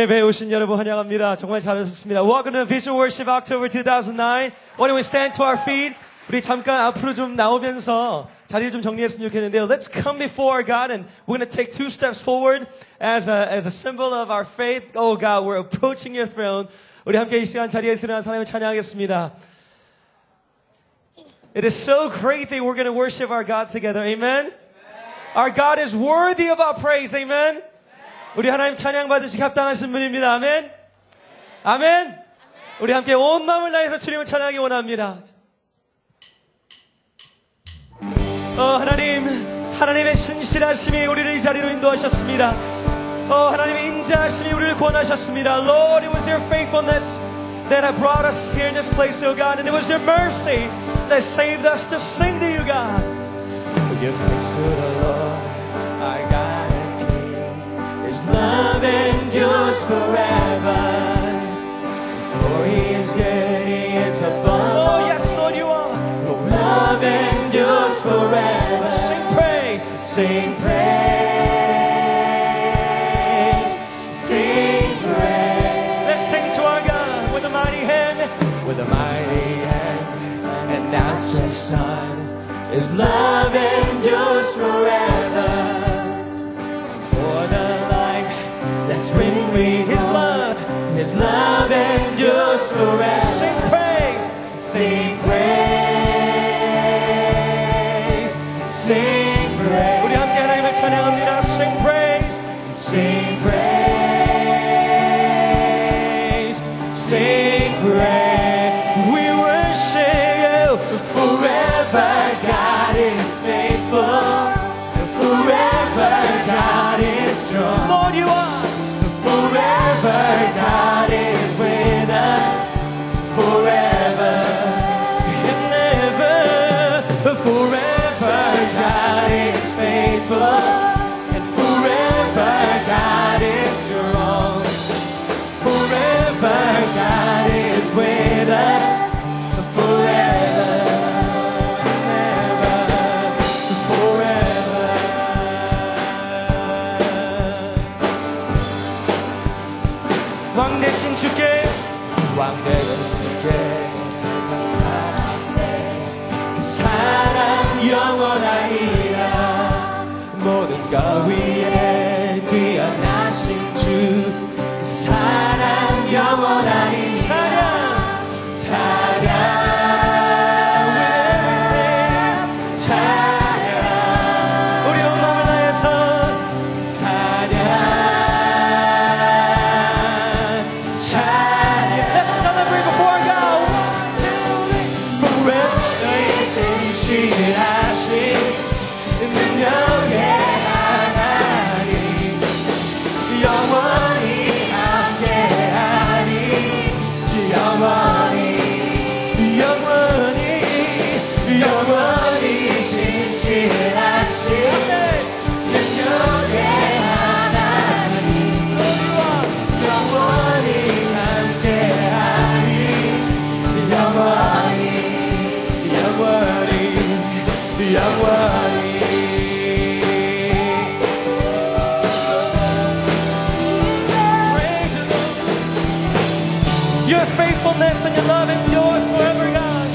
예배에 오신 여러분 환영합니다. 정말 잘하셨습니다. Welcome to Vision Worship October 2009. Why don't we stand to our feet? 우리 잠깐 앞으로 좀 나오면서 자리를 좀 정리했으면 좋겠는데요. Let's come before God and we're going to take two steps forward as a symbol of our faith. Oh God, we're approaching your throne. 우리 함께 이 시간 자리에 드러난 하나님을 찬양하겠습니다. It is so great that we're going to worship our God together. Amen? Amen. Our God is worthy of our praise. Amen? Amen. 우리 하나님 찬양받으시기 합당하신 분입니다. 아멘? 아멘? 아멘? 아멘. 우리 함께 온 마음을 다해서 주님을 찬양하기 원합니다. 하나님, 하나님의 신실하심이 우리를 이 자리로 인도하셨습니다. 하나님의 인자하심이 우리를 구원하셨습니다. Lord, it was your faithfulness that have brought us here in this place, oh God, and it was your mercy that saved us to sing to you, God. We give thanks to the Lord, our God and King. His love endures forever. For He is good, He is above. Oh yes, Lord, you are. Your love endures forever. Sing praise, sing praise, sing praise. Let's sing to our God. With a mighty hand and outstretched Son, His love endures forever. For the light that's renewed, His love endures forever. Sing praise, sing praise. 우리 함께 하나님을 찬양합니다. Sing praise, sing praise, sing praise. Forever God is faithful. Forever God is strong. Lord, you are. Forever God is with us. Forever and ever. Forever God is faithful. And forever God is strong. Forever God is with us. 왕 대신 주께 감사하세. 그 사랑 영원하리라. 모든 것 위에 뛰어나신 주. 그 사랑 영원하리라. 찬양 찬양 찬양. 우리 온 마음을 다해서 찬양 찬양. And your love endures forever, God.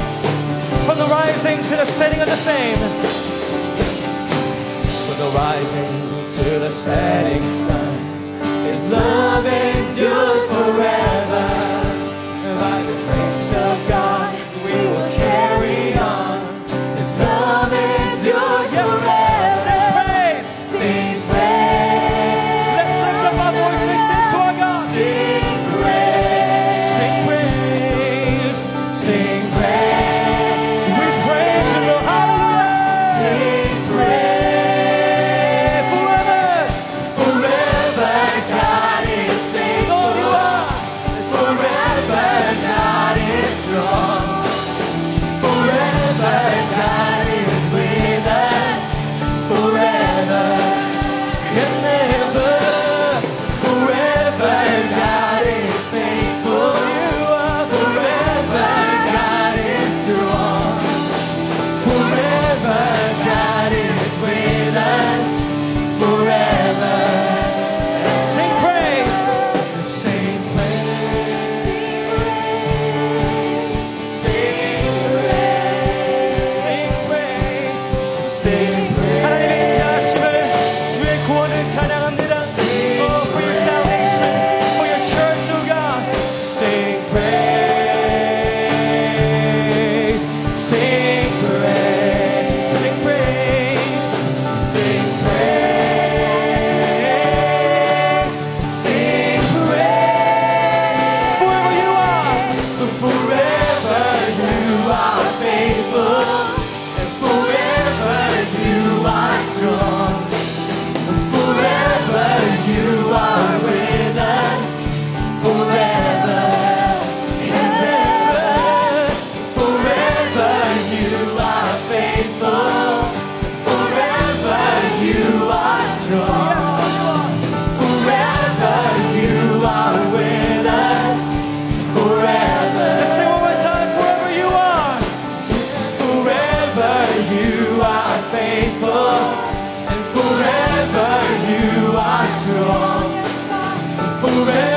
From the rising to the setting of the same. From the rising to the setting sun, His love endures forever. And by the grace of God, we will carry on. His love endures forever.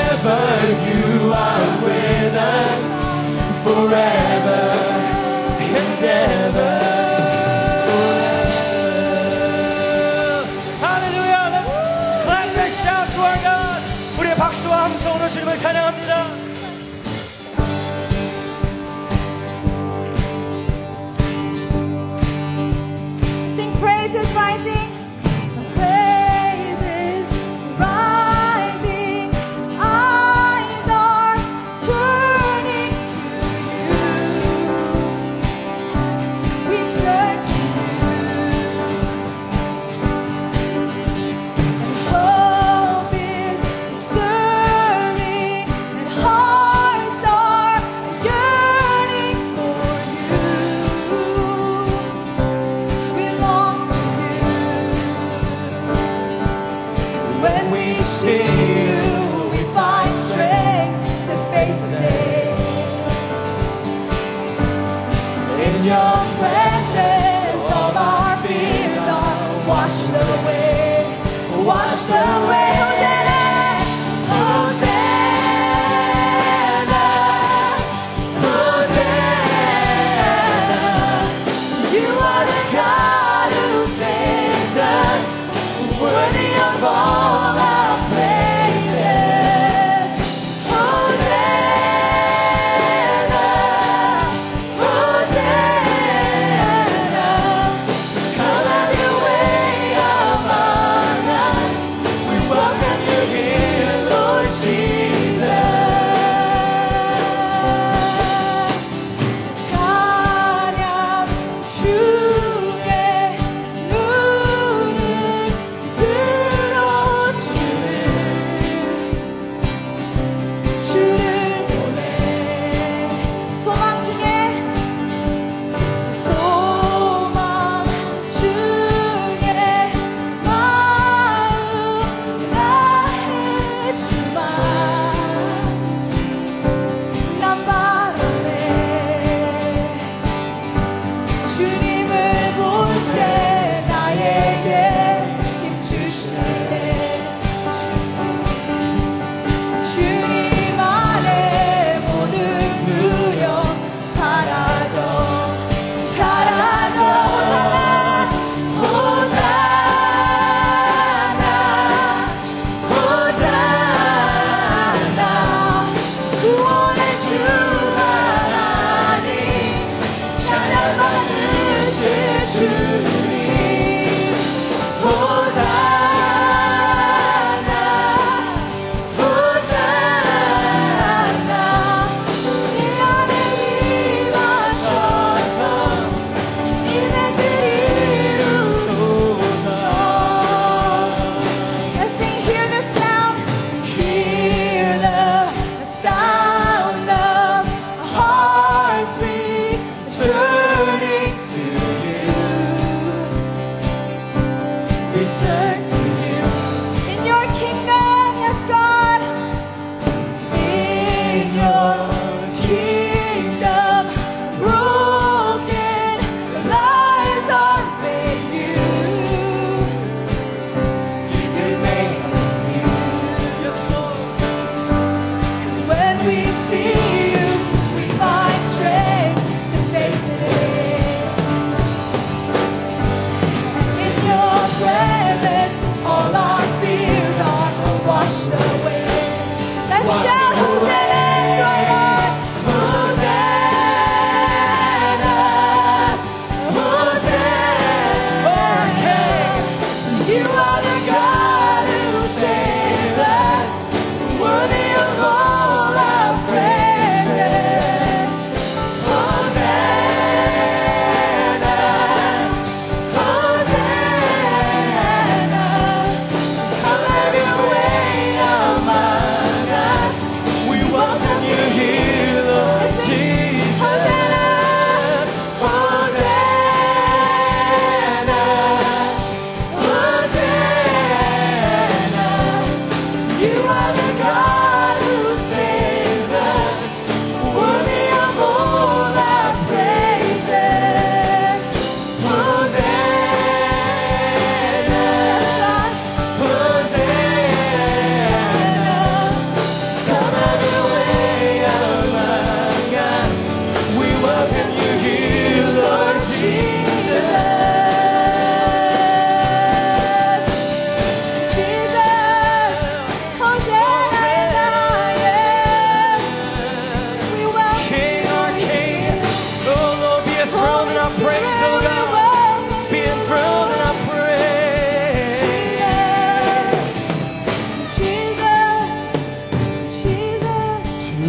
forever. You are with us forever and ever. Hallelujah! Let's clap and shout to our God. 우리의 박수와 함성으로 주님을 찬양합니다. Sing praises rising.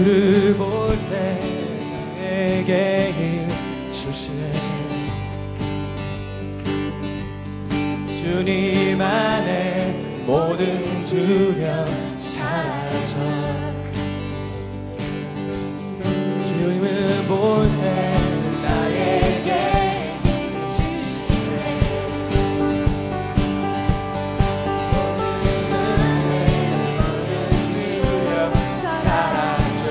그를 볼 때 나에게 힘 주시네. 주님 안에 모든 두려움 사라져. 주님을 볼 때 나에게 힘 주시네. 모든 두려움 사라져.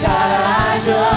사라져.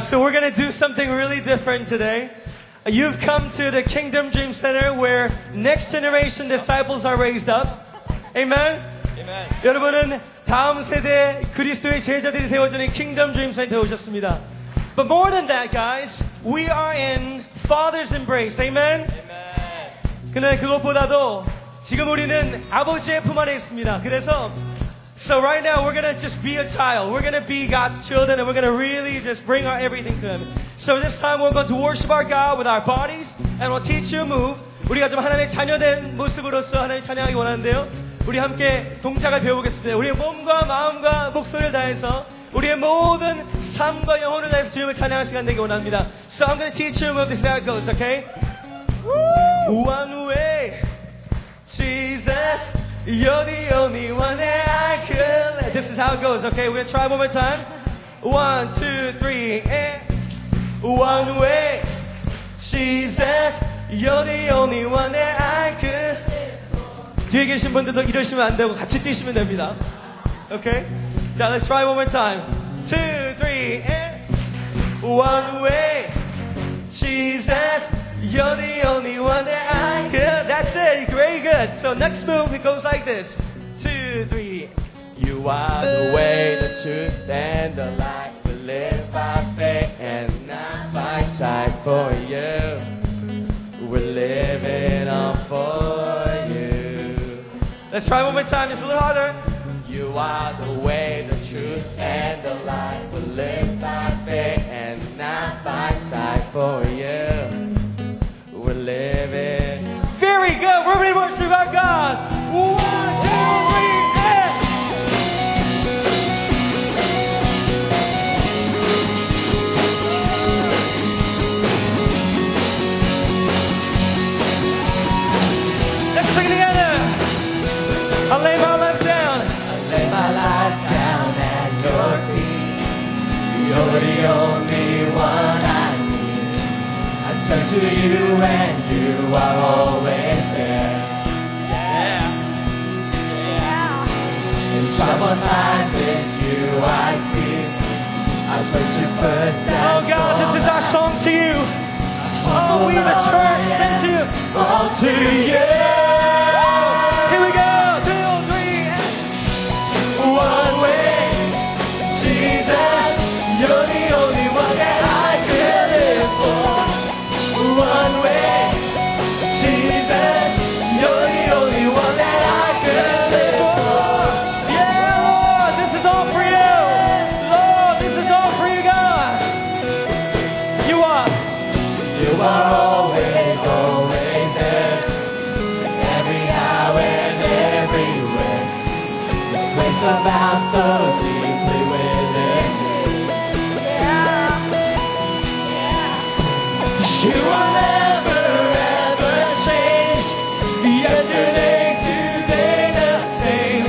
So we're going to do something really different today. You've come to the Kingdom Dream Center where next generation disciples are raised up. Amen? Amen. 여러분은 다음 세대 그리스도의 제자들이 세워지는 Kingdom Dream Center에 오셨습니다. But more than that, guys, we are in Father's embrace. Amen? Amen. 그러나 그것보다도 지금 우리는 아버지의 품 안에 있습니다. 그래서 So right now, we're going to just be a child. We're going to be God's children, and we're going to really just bring our everything to Him. So this time, we're going to worship our God with our bodies, and we'll teach you a move. 우리가 좀 하나님의 자녀된 모습으로서 하나님 찬양하기 원하는데요. 우리 함께 동작을 배워보겠습니다. 우리의 몸과 마음과 목소리를 다해서 우리의 모든 삶과 영혼을 다해서 주님을 찬양할 시간 되기 원합니다. So I'm going to teach you a move. This is how it goes, okay? Woo! One way, Jesus. You're the only one that I could let. This is how it goes, okay? We're going to try one more time. One, two, three, and one way. Jesus, you're the only one that I could. 뒤에 계신 분들도 이러시면 안 되고 같이 뛰시면 됩니다. Okay? 자, let's try one more time. Two, three, and one way. Jesus, you're the only one that I could. That's it. Very good. So next move, it goes like this. Two, three. You are the way, the truth, and the light. We live by faith and not by sight for you. We're living on for you. Let's try one more time. It's a little harder. You are the way, the truth, and the light. We live by faith and not by sight for you. We're living. Very good. We're going to worship our God. One, two, three. To you and you are always there. Yeah. Yeah. In troubled times, it's you I see. I put you first. Oh God, this is our song to you. Oh, we the church send you all to you. Here we go. Two, three, and one way. Jesus, you're the only one that I could live for. One way, Jesus, you're the only one that I could live for. Yeah, Lord, this is all for you. Lord, this is all for you, God. You are About so deeply within me. Yeah. Yeah. You will never ever change. Yesterday, today, the same.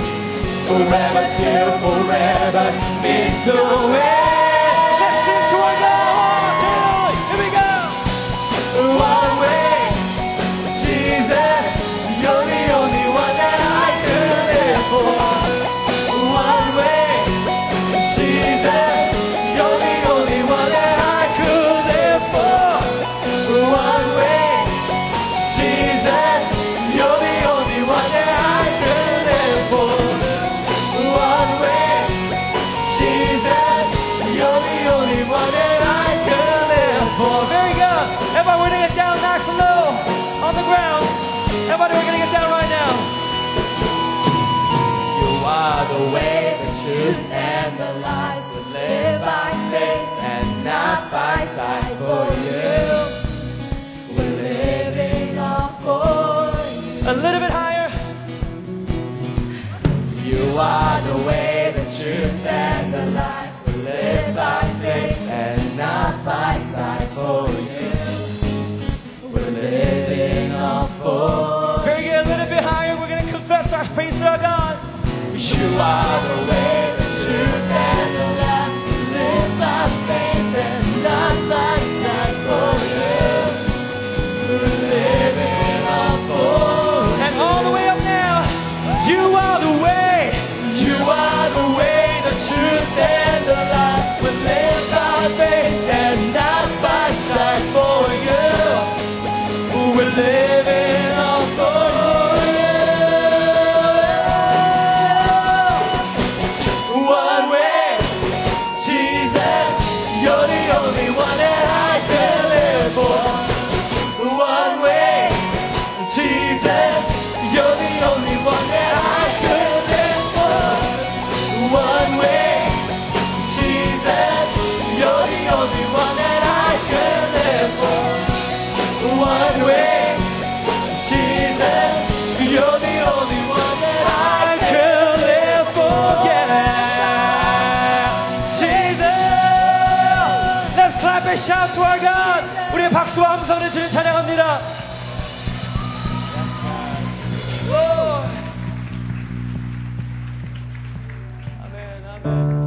Forever till forever is the way. Let's sing to our God. Here we go. One way, Jesus. You're the only one that I could live for. And the life we live by faith and not by sight. For you, we're living all for you. A little bit higher. You are the way, the truth, and the life. We live by faith and not by sight. For you, we're living all for you. Very good. A little bit higher. We're going to confess our faith to our God. You are the way. And the life to live by faith and not by sight. For you, we're living all for you. And all the way up now. You are the way. You are the way, the truth, and the life. We live by faith and not by sight. For you, we're living all for you. Shout to our God. 우리의 박수와 함성으로 주님 찬양합니다. 아멘, 아멘.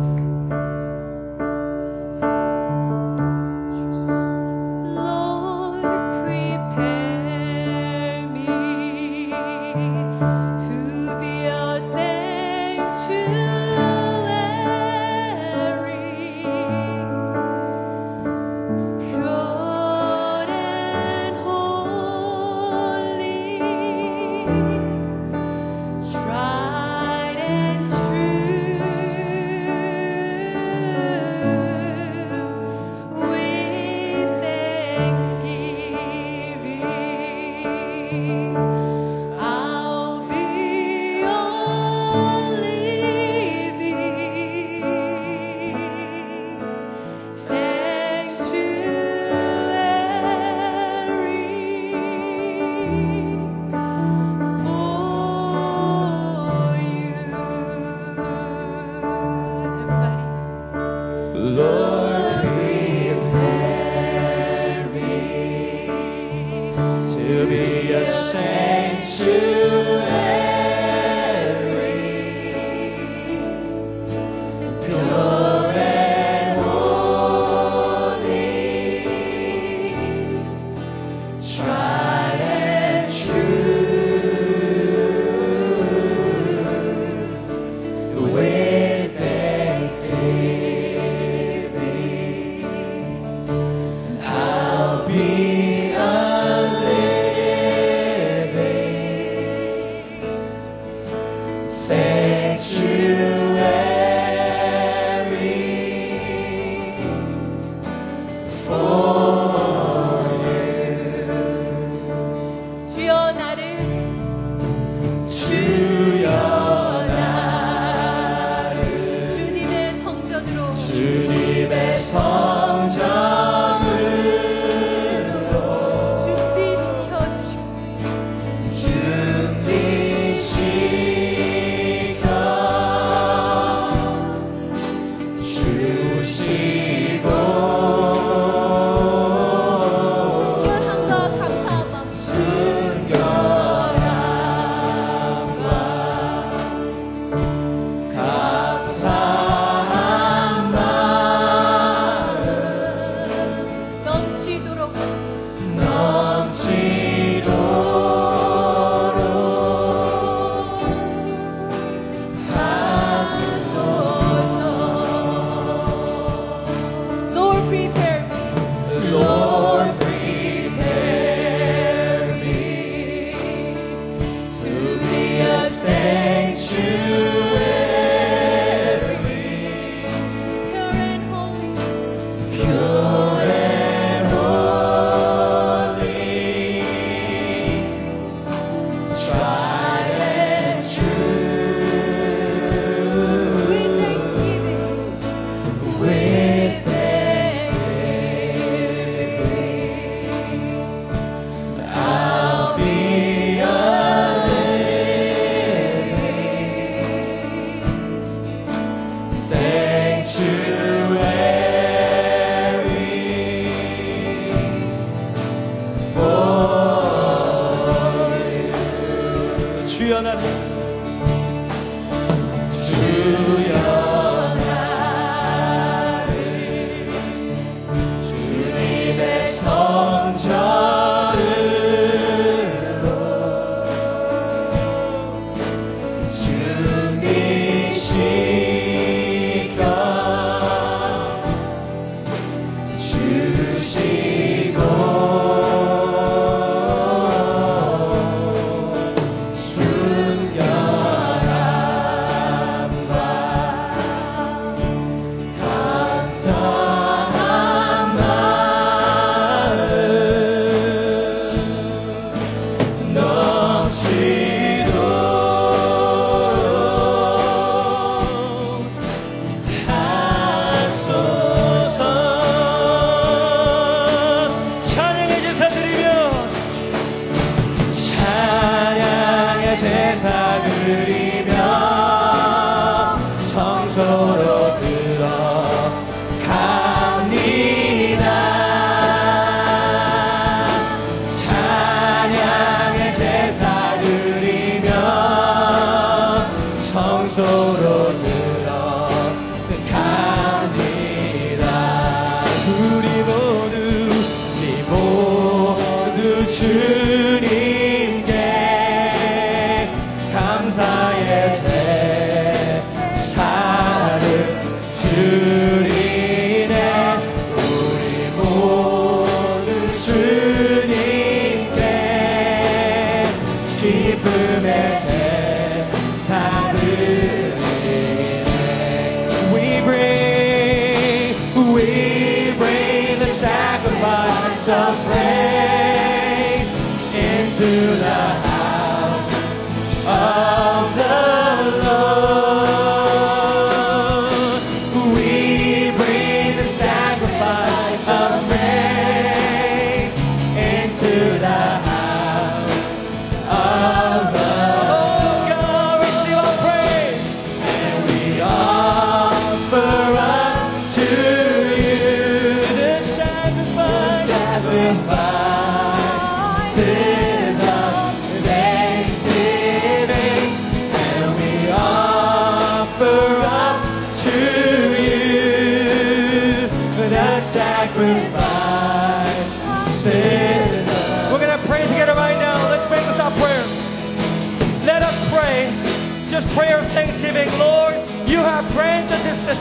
넘치도록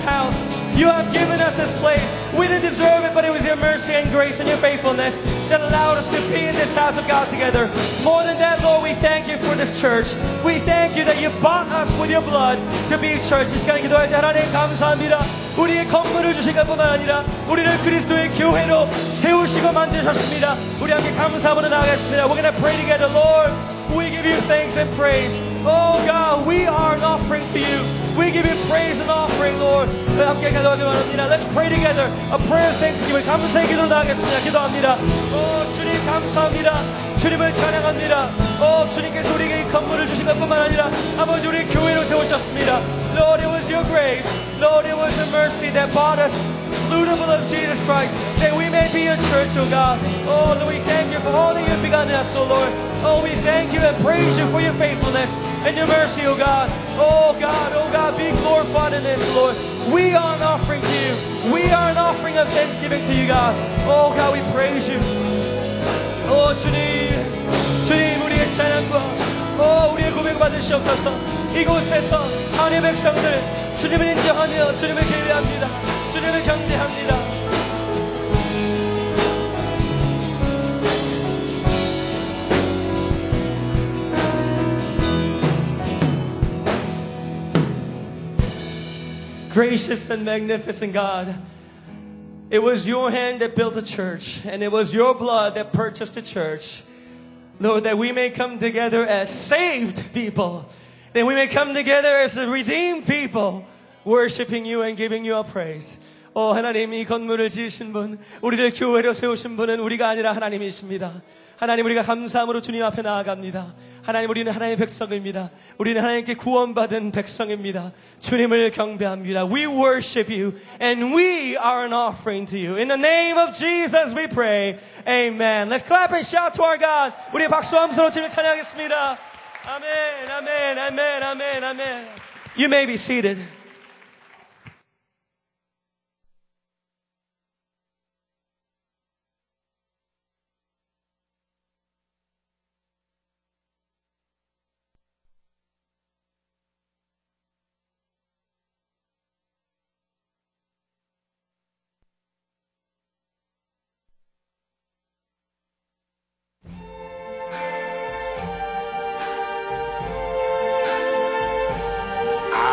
house. You have given us this place. We didn't deserve it, but it was your mercy and grace and your faithfulness that allowed us to be in this house of God together. More than that, Lord, we thank you for this church. We thank you that you bought us with your blood to be a church. 이 시간에 기도할 때 하나님 감사합니다. 우리의 건물을 주신 것뿐만 아니라 우리를 그리스도의 교회로 세우시고 만드셨습니다. 우리 함께 감사함으로 나아가겠습니다. We're going to pray together, Lord. We give you thanks and praise. Oh God, we are an offering to you. We give you praise and offering, Lord. Let's pray together. A prayer of thanksgiving. 감사의 기도로 나아가겠습니다. 기도합니다. 오, 주님 감사합니다. 주님을 찬양합니다. 오, 주님께서 우리에게 이 건물을 주신 것뿐만 아니라 아버지 우리 교회로 세우셨습니다. Lord, it was your grace. Lord, it was your mercy that bought us through the blood of Jesus Christ, that we may be a church, oh God. Oh, Lord, we thank you for all that you have begun in us, oh Lord. Oh, we thank you and praise you for your faithfulness and your mercy, oh God. Oh God, be glorified in this, Lord. We are an offering to you. We are an offering of thanksgiving to you, God. Oh, God, we praise you. Oh, 주님, 우리의 찬양과 우리의 고백을 받으시옵소서. 이곳에서 하나님의 백성들 주님을 인정하며 주님을 예배합니다. 주님을 경배합니다. Gracious and magnificent God, it was your hand that built the church, and it was your blood that purchased the church. Lord, that we may come together as saved people, that we may come together as redeemed people, worshiping you and giving you our praise. Oh, 하나님, 이 건물을 지으신 분, 우리를 교회로 세우신 분은 우리가 아니라 하나님이십니다. 하나님, 우리가 감사함으로 주님 앞에 나아갑니다. 하나님, 우리는 하나님의 백성입니다. 우리는 하나님께 구원받은 백성입니다. 주님을 경배합니다. We worship you and we are an offering to you. In the name of Jesus we pray. Amen. Let's clap and shout to our God. 우리의 박수와 함성으로 주님을 찬양하겠습니다. 아멘, 아멘, 아멘, 아멘, 아멘. You may be seated.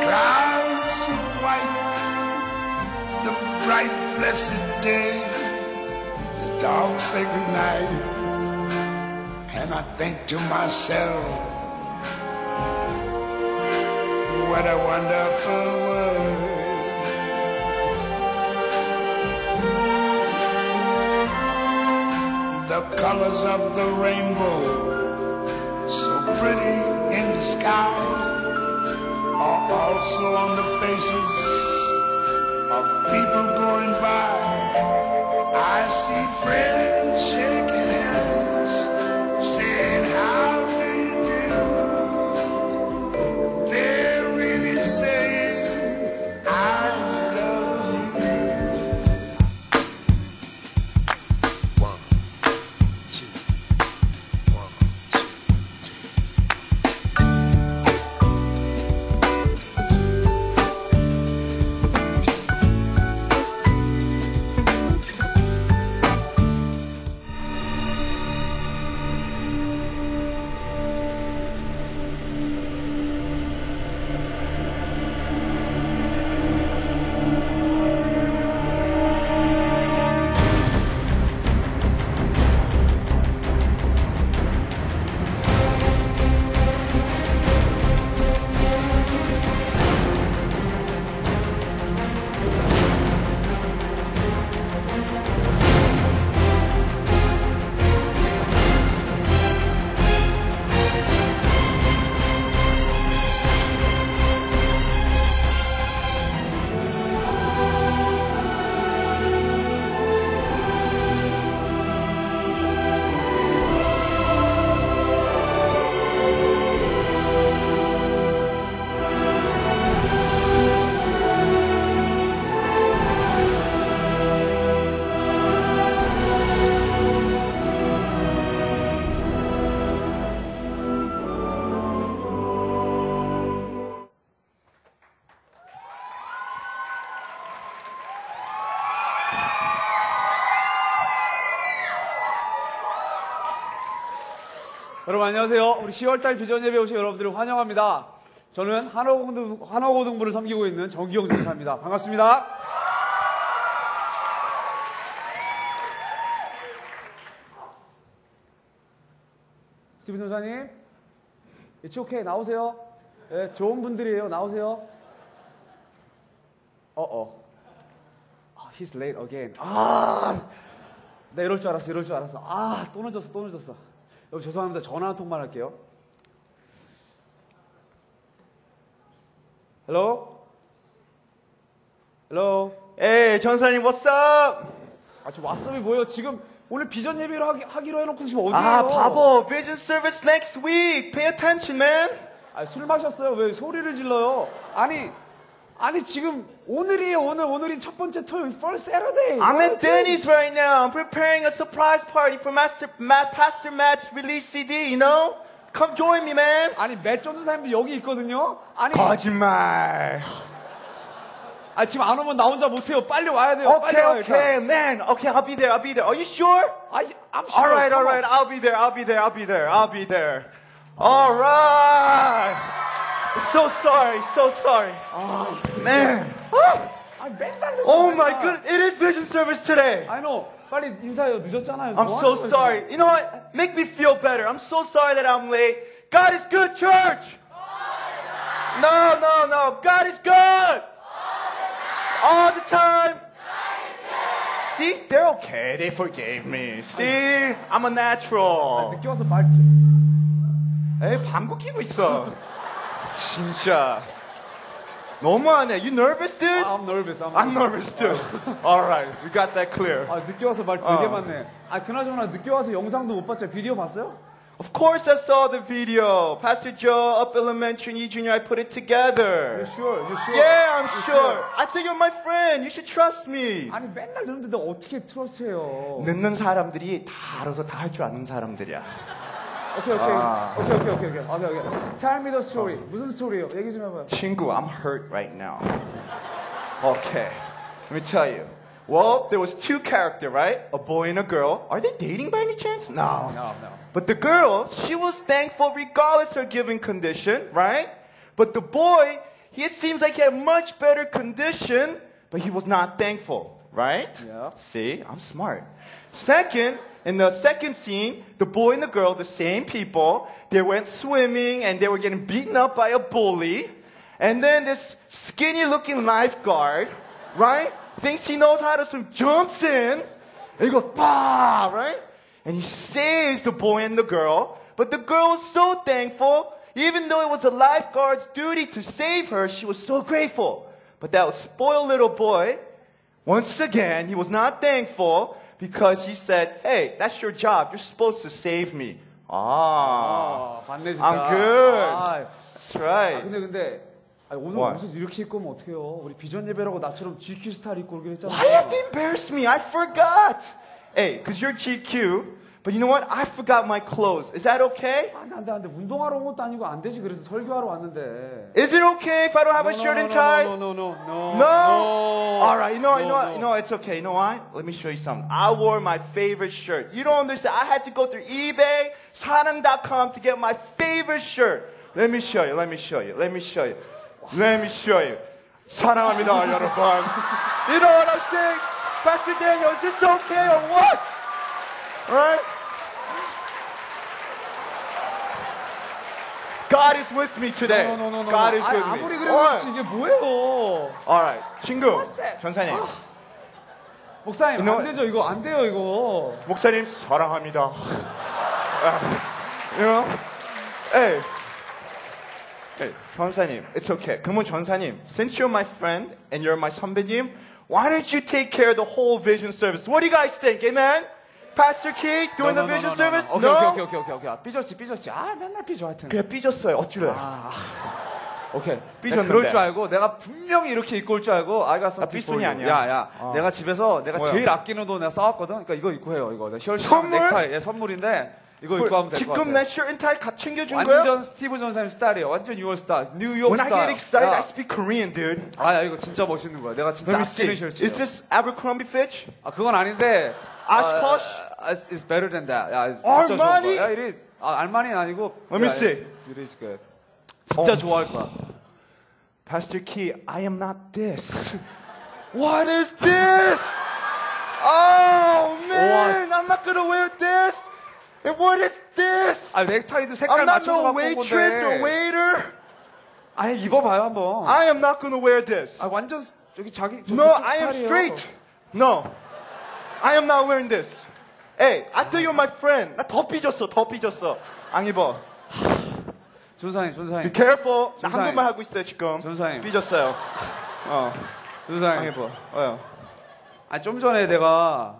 clouds of white, the bright blessed day, the dark sacred night, and I think to myself, what a wonderful world. The colors of the rainbow, so pretty in the sky, are also on the faces of people going by. I see friends shaking hands, saying how do you do. They're really saying I love you. 1, 2, 1, 2, 3. 여러분 안녕하세요. 우리 10월달 비전 예배 오신 여러분들을 환영합니다. 저는 한화고등부를 섬기고 있는 정기영 전사입니다. 반갑습니다. 스티븐 전사님, it's okay, 나오세요. 네, 좋은 분들이에요. 나오세요. Uh-oh. Oh, he's late again. 아, 나 이럴 줄 알았어. 아, 또 늦었어. 여러분 죄송합니다. 전화 한 통만 할게요. Hello? 에이, 전사님, what's up? 아, 지금 왓썹이 뭐예요? 지금 오늘 비전 예배를 하기로 해놓고 지금 어디에요? 아, 바보. Vision service next week. Pay attention, man. 아, 술 마셨어요? 왜 소리를 질러요? 아니 지금 오늘이 첫 번째 토요일. First Saturday. I'm at Denny's right now. I'm preparing a surprise party for Pastor Matt's release CD, you know? Come join me, man. 아니, 맷 전도사님도 여기 있거든요? 아니. 거짓말. 아, 지금 안 오면 나 혼자 못해요. 빨리 와야 돼요. Okay, 빨리 와야 돼요. Okay, man. Okay, I'll be there. Are you sure? I'm sure. All right. I'll be there. All right. So sorry. Oh, man. Oh my goodness. It is vision service today. I know. 빨리 인사해요. 늦었잖아요. I'm so sorry. You know what? Make me feel better. I'm so sorry that I'm late. God is good, church. No. God is good. All the time. See, they're okay. They forgave me. See, I'm a natural. 늦게 와서 말. 에이, 방구 끼고 있어. 진짜. 너무하네. You nervous, dude? I'm nervous, dude. All right, we got that clear. 아, 늦게 와서 말 되게 많네. 아, 그나저나 늦게 와서 영상도 못 봤죠. 비디오 봤어요? Of course I saw the video. Pastor Joe, Up Elementary and E Junior, I put it together. You're sure? Yeah, I'm sure. I think you're my friend. You should trust me. 아니, 맨날 늦는데 너 어떻게 트러스해요? 늦는 사람들이 다 알아서 다 할 줄 아는 사람들이야. Okay. Tell me the story. 무슨 스토리예요? 얘기 좀 해봐요. 친구, I'm hurt right now. Okay. Let me tell you. Well, there was two characters, right? A boy and a girl. Are they dating by any chance? No. But the girl, she was thankful regardless her given condition, right? But the boy, it seems like he had much better condition, but he was not thankful, right? Yeah. See, I'm smart. Second, in the second scene, the boy and the girl, the same people, they went swimming and they were getting beaten up by a bully. And then this skinny-looking lifeguard, right? Thinks he knows how to swim, jumps in, and he goes, bah, right? And he saves the boy and the girl. But the girl was so thankful, even though it was a lifeguard's duty to save her, she was so grateful. But that spoiled little boy, once again, he was not thankful because he said, hey, that's your job. You're supposed to save me. Ah, I'm good. That's right. 아니, 오늘 What? 무슨 이렇게 입고 오면 어떡해요? 우리 비전 예배라고 나처럼 GQ 스타일 입고 오기로 했잖아요. Why you have to embarrass me? I forgot. Hey, because you're GQ. But you know what? I forgot my clothes. Is that okay? 안 돼. 운동하러 온 것도 아니고 안 되지. 그래서 설교하러 왔는데. Is it okay if I don't have a shirt and tie? No. All right. You know what? It's okay. You know what? Let me show you something. I wore my favorite shirt. You don't understand. I had to go through eBay, saran.com to get my favorite shirt. Let me show you. Let me show you. 사랑합니다, 여러분. You know what I'm saying? Pastor Daniel, is this okay or what? Right? God is with me today. No. God is with me. 아무리 그래도 이게 뭐예요? Alright, 친구, 전사님. 목사님, 안 되죠? 이거 안 돼요, 이거. 목사님, 사랑합니다. You know? Hey. Hey, 전사님, it's okay. 그러면 전사님, since you're my friend and you're my 선배님, why don't you take care of the whole vision service? What do you guys think, amen? Pastor Keith doing the vision service? Okay. 삐졌지. 아, 맨날 삐져 하여튼. 그래, 삐졌어요. 어쩌래요? 오케이. 삐졌는데. 그럴 줄 알고, 내가 분명히 이렇게 입고 올 줄 알고, I got something for you. 삐순이 아니야. 야. 내가 집에서 내가 뭐야? 제일 아끼는 돈 내가 싸왔거든? 그러니까 이거 입고 해요, 이거. 선물? 넥타이, 예, 선물인데. 이거 입고 하면 될 것 같아. 지금 내 shirt and tie 다 챙겨준 거야? 완전 스티브 존슨 스타일이야. 완전 유월 스타. 뉴욕 스타. When I get excited, I speak Korean, dude. 아, 이거 진짜 멋있는 거야. 내가 진짜 아끼는 셔츠야. Is this Abercrombie Fitch? 아, 그건 아닌데. Oshkosh? It's better than that. 야, 진짜 좋은 거야. Yeah, it is. 아, 알마니는 아니고. Let me see. It is good. 진짜 좋아할 거야. Pastor Key, I am not this. What is this? Oh, man. I'm not gonna wear this. And what is this? 아, 넥타이도 색깔 맞춰서 갖고 온 건데. I'm not no waitress or waiter. 아니, 입어봐요, 한번. I am not gonna wear this. 아, 완전 저기 no, I am straight. No, I am not wearing this. Hey, I tell you, my friend. 나 더 삐졌어, 안 입어. 전사님, Be careful. 나 한국말 하고 있어요 지금. 전사님. 삐졌어요. 전사님. 안 입어. 아, 좀 전에 내가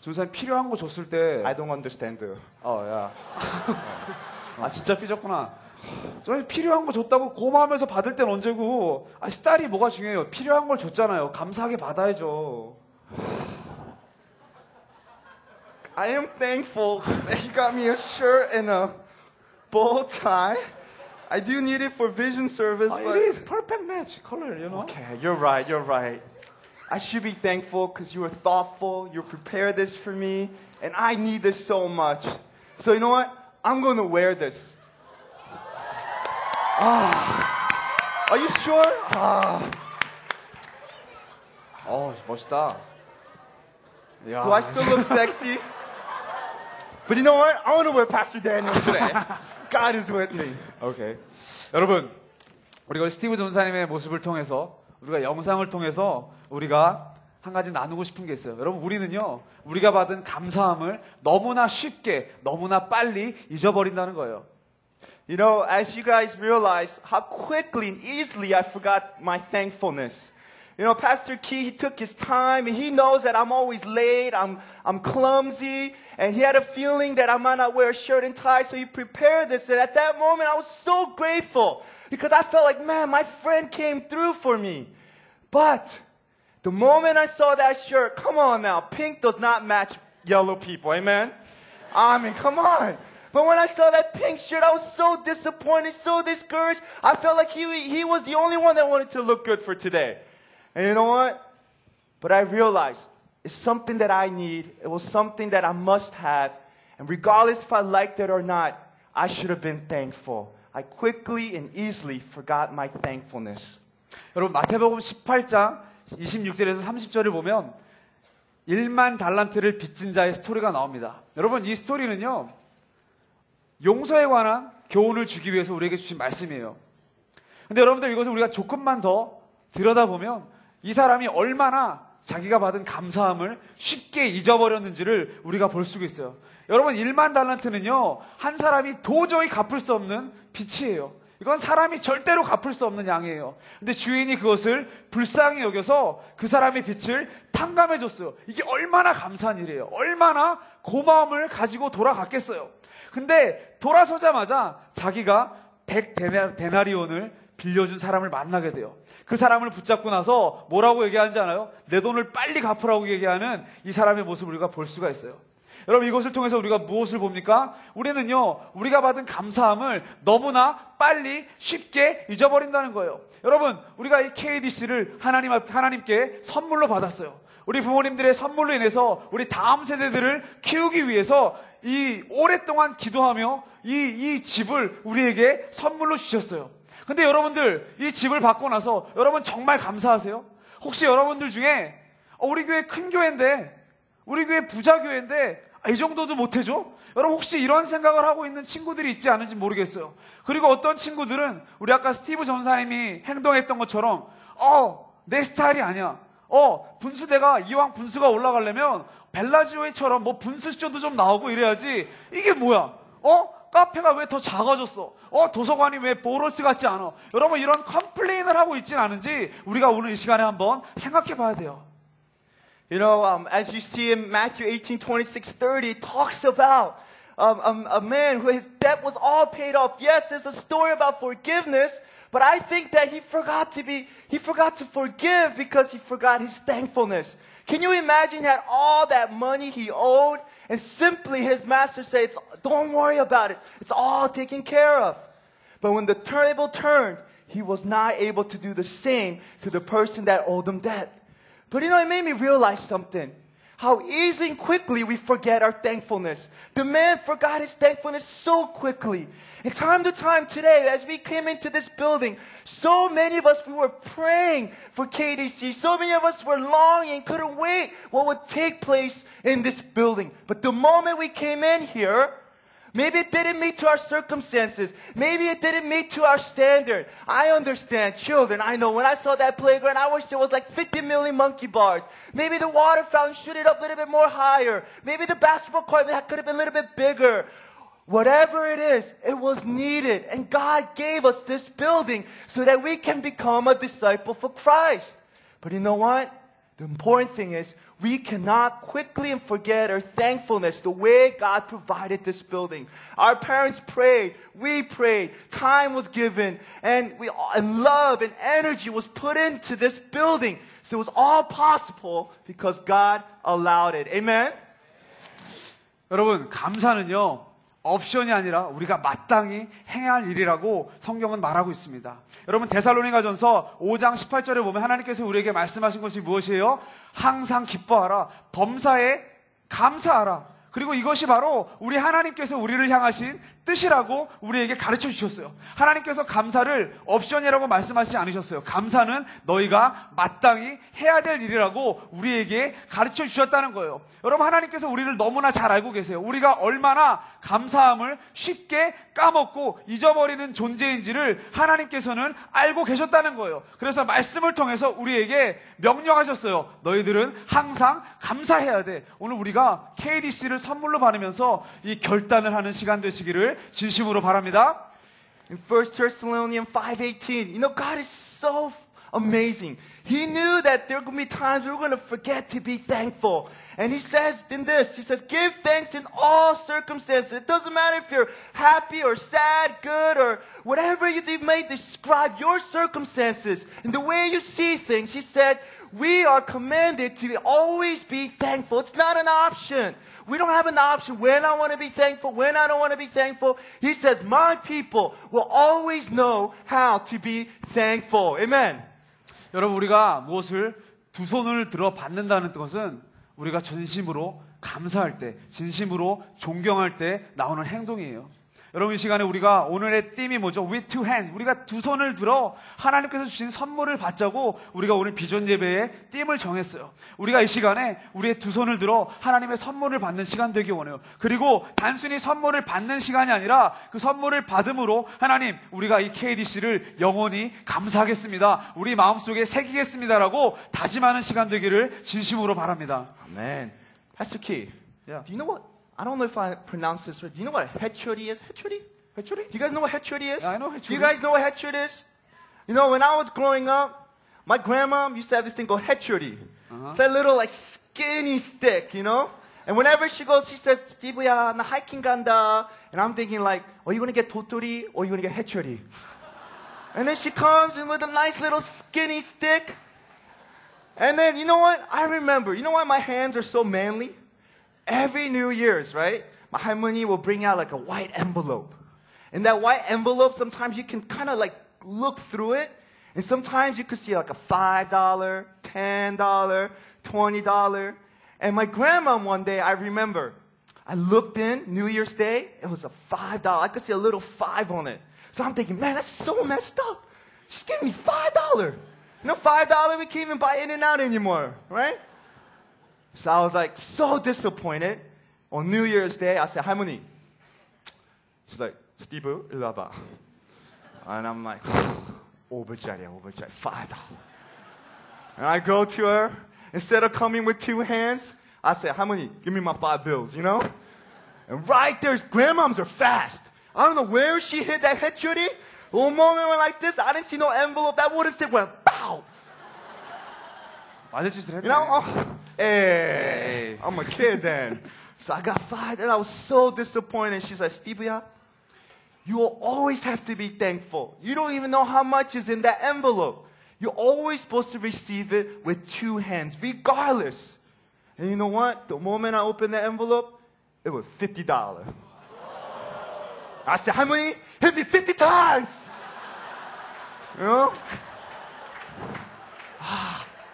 전사님 필요한 거 줬을 때. I don't understand. 아, 진짜 삐졌구나. 저는 필요한 거 줬다고 고마우면서 받을 땐 언제고. 아, 딸이 뭐가 중요해요. 필요한 걸 줬잖아요. 감사하게 받아야죠. I am thankful that he got me a shirt and a bow tie. I do need it for vision service, but it is perfect match color, you know. Okay, you're right, I should be thankful because you were thoughtful, you prepared this for me, and I need this so much. So you know what? I'm gonna wear this. Are you sure? Oh, 멋있다. Yeah. Do I still look sexy? But you know what? I want to wear Pastor Daniel today. God is with me. Okay. 여러분, 우리가 스티브 전사님의 모습을 통해서, 우리가 영상을 통해서 우리가 한 가지 나누고 싶은 게 있어요. 여러분, 우리는요, 우리가 받은 감사함을 너무나 쉽게, 너무나 빨리 잊어버린다는 거예요. You know, as you guys realize how quickly and easily I forgot my thankfulness. You know, Pastor Keith, he took his time, and he knows that I'm always late, I'm clumsy, and he had a feeling that I might not wear a shirt and tie, so he prepared this. And at that moment, I was so grateful because I felt like, man, my friend came through for me. But the moment I saw that shirt, come on now, pink does not match yellow people, amen? I mean, come on. But when I saw that pink shirt, I was so disappointed, so discouraged. I felt like he was the only one that wanted to look good for today. And you know what? But I realized it's something that I need. It was something that I must have. And regardless if I liked it or not, I should have been thankful. I quickly and easily forgot my thankfulness. 여러분, 마태복음 18장 26절에서 30절을 보면 1만 달란트를 빚진 자의 스토리가 나옵니다. 여러분, 이 스토리는요, 용서에 관한 교훈을 주기 위해서 우리에게 주신 말씀이에요. 근데 여러분들 이것을 우리가 조금만 더 들여다보면 이 사람이 얼마나 자기가 받은 감사함을 쉽게 잊어버렸는지를 우리가 볼 수가 있어요. 여러분, 1만 달란트는요, 한 사람이 도저히 갚을 수 없는 빚이에요. 이건 사람이 절대로 갚을 수 없는 양이에요. 근데 주인이 그것을 불쌍히 여겨서 그 사람의 빚을 탕감해 줬어요. 이게 얼마나 감사한 일이에요. 얼마나 고마움을 가지고 돌아갔겠어요. 근데 돌아서자마자 자기가 100 데나리온을 빌려준 사람을 만나게 돼요. 그 사람을 붙잡고 나서 뭐라고 얘기하는지 알아요? 내 돈을 빨리 갚으라고 얘기하는 이 사람의 모습을 우리가 볼 수가 있어요. 여러분, 이것을 통해서 우리가 무엇을 봅니까? 우리는요, 우리가 받은 감사함을 너무나 빨리 쉽게 잊어버린다는 거예요. 여러분, 우리가 이 KDC를 하나님께 선물로 받았어요. 우리 부모님들의 선물로 인해서 우리 다음 세대들을 키우기 위해서 이 오랫동안 기도하며 이 집을 우리에게 선물로 주셨어요. 근데 여러분들 이 집을 받고 나서 여러분 정말 감사하세요? 혹시 여러분들 중에 우리 교회 큰 교회인데, 우리 교회 부자 교회인데 이 정도도 못해줘? 여러분 혹시 이런 생각을 하고 있는 친구들이 있지 않은지 모르겠어요. 그리고 어떤 친구들은 우리 아까 스티브 전사님이 행동했던 것처럼 내 스타일이 아니야. 분수대가 이왕 분수가 올라가려면 벨라지오처럼 뭐 분수 시점도 좀 나오고 이래야지. 이게 뭐야? 카페가 왜 더 작아졌어? 도서관이 왜 보로스 같지 않아? 여러분 이런 컴플레인을 하고 있진 않은지 우리가 오늘 이 시간에 한번 생각해 봐야 돼요. You know, as you see in Matthew 18:26-30, it talks about a man who his debt was all paid off. Yes, it's a story about forgiveness. But I think that he forgot to forgive because he forgot his thankfulness. Can you imagine he had all that money he owed and simply his master said, don't worry about it. It's all taken care of. But when the table turned, he was not able to do the same to the person that owed him debt. But you know, it made me realize something. How easily and quickly we forget our thankfulness. The man forgot his thankfulness so quickly. And time to time today, as we came into this building, so many of us, we were praying for KDC. So many of us were longing, couldn't wait what would take place in this building. But the moment we came in here, Maybe it didn't meet to our circumstances. Maybe it didn't meet to our standard. I understand. Children, I know. When I saw that playground, I wish there was like 50 million monkey bars. Maybe the water fountain shoot it up a little bit more higher. Maybe the basketball court could have been a little bit bigger. Whatever it is, it was needed. And God gave us this building so that we can become a disciple for Christ. But you know what? The important thing is we cannot quickly forget our thankfulness, the way God provided this building. Our parents prayed, we prayed, time was given, and love and energy was put into this building. So it was all possible because God allowed it. Amen? 여러분, 감사는요, 옵션이 아니라 우리가 마땅히 행해야 할 일이라고 성경은 말하고 있습니다. 여러분 데살로니가전서 5장 18절에 보면 하나님께서 우리에게 말씀하신 것이 무엇이에요? 항상 기뻐하라. 범사에 감사하라. 그리고 이것이 바로 우리 하나님께서 우리를 향하신 뜻이라고 우리에게 가르쳐 주셨어요. 하나님께서 감사를 옵션이라고 말씀하시지 않으셨어요. 감사는 너희가 마땅히 해야 될 일이라고 우리에게 가르쳐 주셨다는 거예요. 여러분 하나님께서 우리를 너무나 잘 알고 계세요. 우리가 얼마나 감사함을 쉽게 까먹고 잊어버리는 존재인지를 하나님께서는 알고 계셨다는 거예요. 그래서 말씀을 통해서 우리에게 명령하셨어요. 너희들은 항상 감사해야 돼. 오늘 우리가 KDC를 선물로 받으면서 이 결단을 하는 시간 되시기를 진심으로 바랍니다. In 1 Thessalonians 5:18, you know God is so amazing. He knew that there could be times we're going to forget to be thankful. And he says in this, he says, give thanks in all circumstances. It doesn't matter if you're happy or sad, good, or whatever you may describe your circumstances and the way you see things. He said, we are commanded to always be thankful. It's not an option. We don't have an option when I want to be thankful, when I don't want to be thankful. He says, my people will always know how to be thankful. Amen. 여러분 우리가 무엇을 두 손을 들어 받는다는 것은 우리가 진심으로 감사할 때, 진심으로 존경할 때 나오는 행동이에요. 여러분 이 시간에 우리가 오늘의 띠임이 뭐죠? With two hands, 우리가 두 손을 들어 하나님께서 주신 선물을 받자고 우리가 오늘 비전 예배의 띠임을 정했어요. 우리가 이 시간에 우리의 두 손을 들어 하나님의 선물을 받는 시간 되길 원해요. 그리고 단순히 선물을 받는 시간이 아니라 그 선물을 받음으로 하나님 우리가 이 KDC를 영원히 감사하겠습니다. 우리 마음속에 새기겠습니다라고 다짐하는 시간 되기를 진심으로 바랍니다. 아멘. Pastor Keith, do you know what? I don't know if I pronounce this right. Do you know what a hechuri is? Hechuri? Hechuri? Do you guys know what hechuri is? Yeah, I know hechuri. Do you guys know what hechuri is? You know, when I was growing up, my grandma used to have this thing called hechuri. Uh-huh. It's a little like skinny stick, you know? And whenever she goes, she says, Steve-ya, na hiking ganda. And I'm thinking like, are you going to get totori or are you going to get hechuri? And then she comes in with a nice little skinny stick. And then, you know what? I remember. You know why my hands are so manly? Every New Year's, right? My 할머니 will bring out like a white envelope. And that white envelope, sometimes you can kind of like look through it. And sometimes you could see like a $5, $10, $20. And my grandma one day, I remember, I looked in New Year's Day. It was a $5. I could see a little 5 on it. So I'm thinking, man, that's so messed up. Just give me $5. You know, $5, we can't even buy In-N-Out anymore, right? So I was like so disappointed. On New Year's Day, I said, 할머니. She's like, Steve, 일로 와봐. And I'm like, $5. And I go to her. Instead of coming with two hands, I said, 할머니, give me my $5, you know? And right there, grandmoms are fast. I don't know where she hid that hechuri. One moment went like this. I didn't see no envelope. That wooden stick went, pow. You know, hey, I'm a kid then. So I got $5 and I was so disappointed. She's like, Steve-ya, you will always have to be thankful. You don't even know how much is in that envelope. You're always supposed to receive it with two hands, regardless. And you know what? The moment I opened the envelope, it was $50. I said, 할머니, hit me 50 times. You know?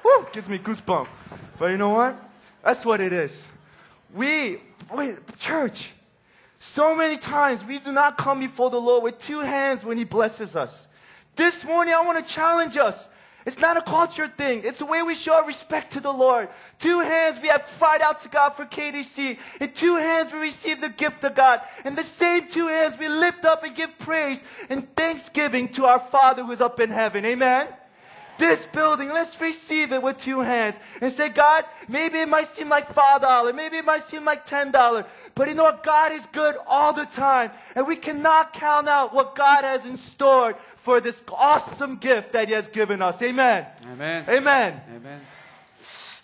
Woo, gives me goosebumps. But you know what? That's what it is. Church, so many times we do not come before the Lord with two hands when He blesses us. This morning I want to challenge us. It's not a culture thing. It's the way we show respect to the Lord. Two hands we have cried out to God for KDC. In two hands we receive the gift of God. In the same two hands we lift up and give praise and thanksgiving to our Father who is up in heaven. Amen? This building, let's receive it with two hands and say, God, maybe it might seem like $5, maybe it might seem like $10, but you know what? God is good all the time, and we cannot count out what God has in store for this awesome gift that He has given us. Amen. Amen. Amen. Amen.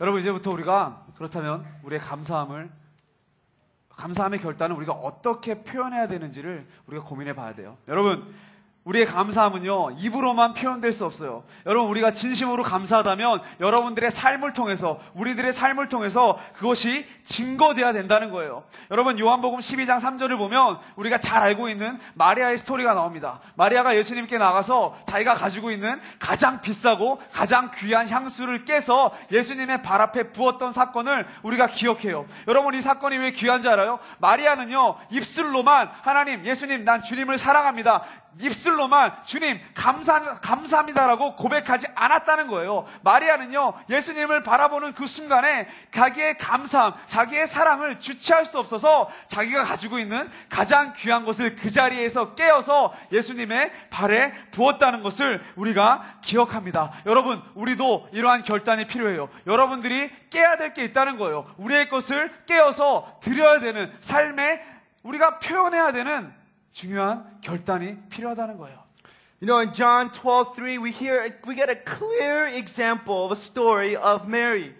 여러분, 이제부터 우리가 그렇다면 우리의 감사함의 결단을 우리가 어떻게 표현해야 되는지를 우리가 고민해 봐야 돼요. 여러분, 우리의 감사함은요, 입으로만 표현될 수 없어요. 여러분, 우리가 진심으로 감사하다면 여러분들의 삶을 통해서, 우리들의 삶을 통해서 그것이 증거돼야 된다는 거예요. 여러분, 요한복음 12장 3절을 보면 우리가 잘 알고 있는 마리아의 스토리가 나옵니다. 마리아가 예수님께 나가서 자기가 가지고 있는 가장 비싸고 가장 귀한 향수를 깨서 예수님의 발 앞에 부었던 사건을 우리가 기억해요. 여러분, 이 사건이 왜 귀한지 알아요? 마리아는요, 입술로만 하나님, 예수님, 난 주님을 사랑합니다, 입술로만 주님 감사합니다라고 고백하지 않았다는 거예요. 마리아는요, 예수님을 바라보는 그 순간에 자기의 감사함, 자기의 사랑을 주체할 수 없어서 자기가 가지고 있는 가장 귀한 것을 그 자리에서 깨어서 예수님의 발에 부었다는 것을 우리가 기억합니다. 여러분, 우리도 이러한 결단이 필요해요. 여러분들이 깨야 될 게 있다는 거예요. 우리의 것을 깨어서 드려야 되는, 삶에 우리가 표현해야 되는 중요한 결단이 필요하다는 거예요. You know, in John 12:3, we get a clear example of a story of Mary.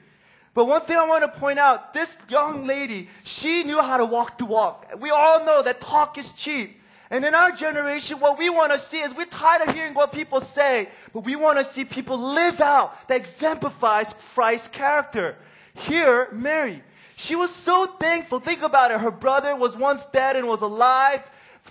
But one thing I want to point out, this young lady, she knew how to walk the walk. We all know that talk is cheap. And in our generation, what we want to see is, we're tired of hearing what people say, but we want to see people live out that exemplifies Christ's character. Here, Mary, she was so thankful. Think about it. Her brother was once dead and was alive.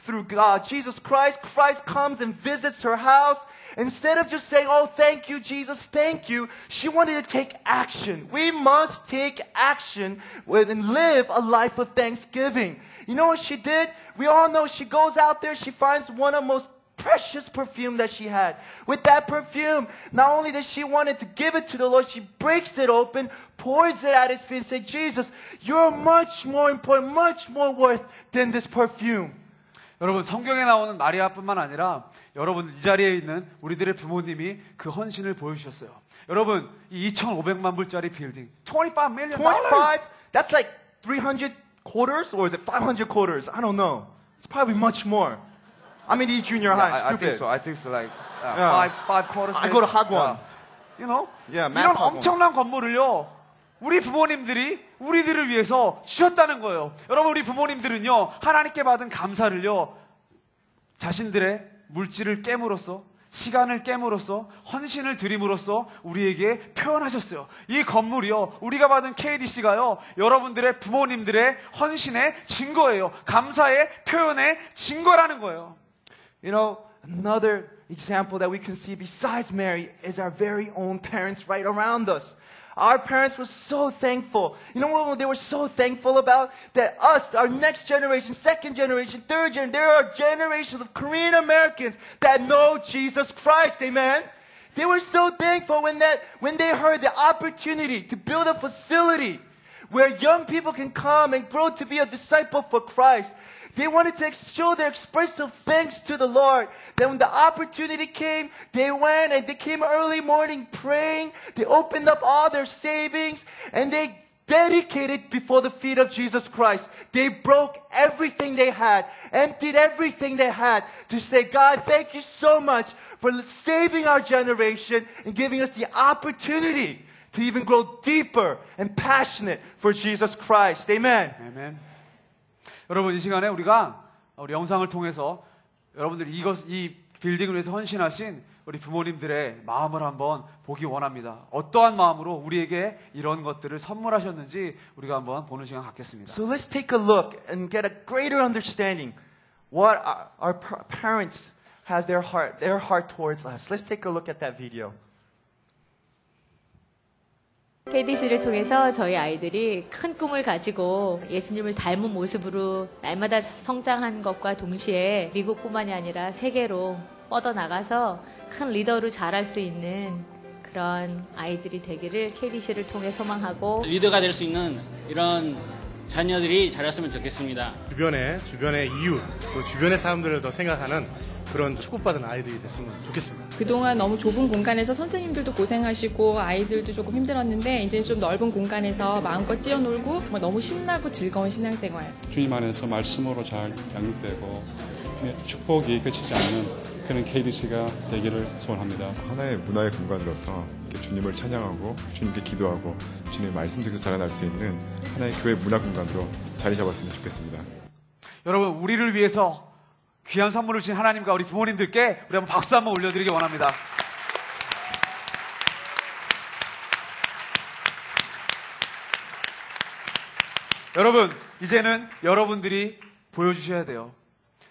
Through God, Jesus Christ, Christ comes and visits her house. Instead of just saying, oh, thank you, Jesus, thank you, she wanted to take action. We must take action and live a life of thanksgiving. You know what she did? We all know she goes out there, she finds one of the most precious perfume that she had. With that perfume, not only did she want to give it to the Lord, she breaks it open, pours it at His feet and says, Jesus, you're much more important, much more worth than this perfume. 여러분, 성경에 나오는 마리아뿐만 아니라 여러분 이 자리에 있는 우리들의 부모님이 그 헌신을 보여주셨어요. 여러분, 이 2,500만 불짜리 빌딩, 25 million dollars. That's like 300 quarters or is it 500 quarters? I don't know. It's probably much more. I'm in E junior high. Yeah, stupid. I think so. Like five quarters. I go to Hagwon. You know? Yeah, 이런 엄청난 건물을요, 우리 부모님들이 우리들을 위해서 주셨다는 거예요. 여러분, 우리 부모님들은요, 하나님께 받은 감사를요, 자신들의 물질을 깨물어서, 시간을 깨물어서, 헌신을 드림으로써 우리에게 표현하셨어요. 이 건물이요, 우리가 받은 KDC가요, 여러분들의 부모님들의 헌신의 증거예요. 감사의 표현의 증거라는 거예요. You know, another example that we can see besides Mary is our very own parents right around us. Our parents were so thankful. You know what they were so thankful about? That us, our next generation, second generation, third generation, there are generations of Korean Americans that know Jesus Christ. Amen? They were so thankful when they heard the opportunity to build a facility where young people can come and grow to be a disciple for Christ. They wanted to show their expressive thanks to the Lord. Then when the opportunity came, they went and they came early morning praying. They opened up all their savings and they dedicated before the feet of Jesus Christ. They broke everything they had, emptied everything they had to say, God, thank you so much for saving our generation and giving us the opportunity to even grow deeper and passionate for Jesus Christ. Amen. Amen. 여러분, 이 시간에 우리가 우리 영상을 통해서 여러분들이 이 빌딩을 위해서 헌신하신 우리 부모님들의 마음을 한번 보기 원합니다. 어떠한 마음으로 우리에게 이런 것들을 선물하셨는지 우리가 한번 보는 시간 갖겠습니다. So let's take a look and get a greater understanding what our parents has their heart towards us. Let's take a look at that video. KDC를 통해서 저희 아이들이 큰 꿈을 가지고 예수님을 닮은 모습으로 날마다 성장한 것과 동시에 미국뿐만이 아니라 세계로 뻗어나가서 큰 리더로 자랄 수 있는 그런 아이들이 되기를 KDC를 통해 소망하고 리더가 될 수 있는 이런 자녀들이 자랐으면 좋겠습니다. 주변의 이웃, 또 주변의 사람들을 더 생각하는 그런 축복받은 아이들이 됐으면 좋겠습니다. 그동안 너무 좁은 공간에서 선생님들도 고생하시고 아이들도 조금 힘들었는데 이제는 좀 넓은 공간에서 마음껏 뛰어놀고 정말 너무 신나고 즐거운 신앙생활. 주님 안에서 말씀으로 잘 양육되고 축복이 그치지 않는 그런 KBC가 되기를 소원합니다. 하나의 문화의 공간으로서 주님을 찬양하고 주님께 기도하고 주님의 말씀 속에서 자라날 수 있는 하나의 교회 문화 공간으로 자리 잡았으면 좋겠습니다. 여러분, 우리를 위해서 귀한 선물을 주신 하나님과 우리 부모님들께 우리 한번 박수 한번 올려드리기 원합니다. 여러분, 이제는 여러분들이 보여주셔야 돼요.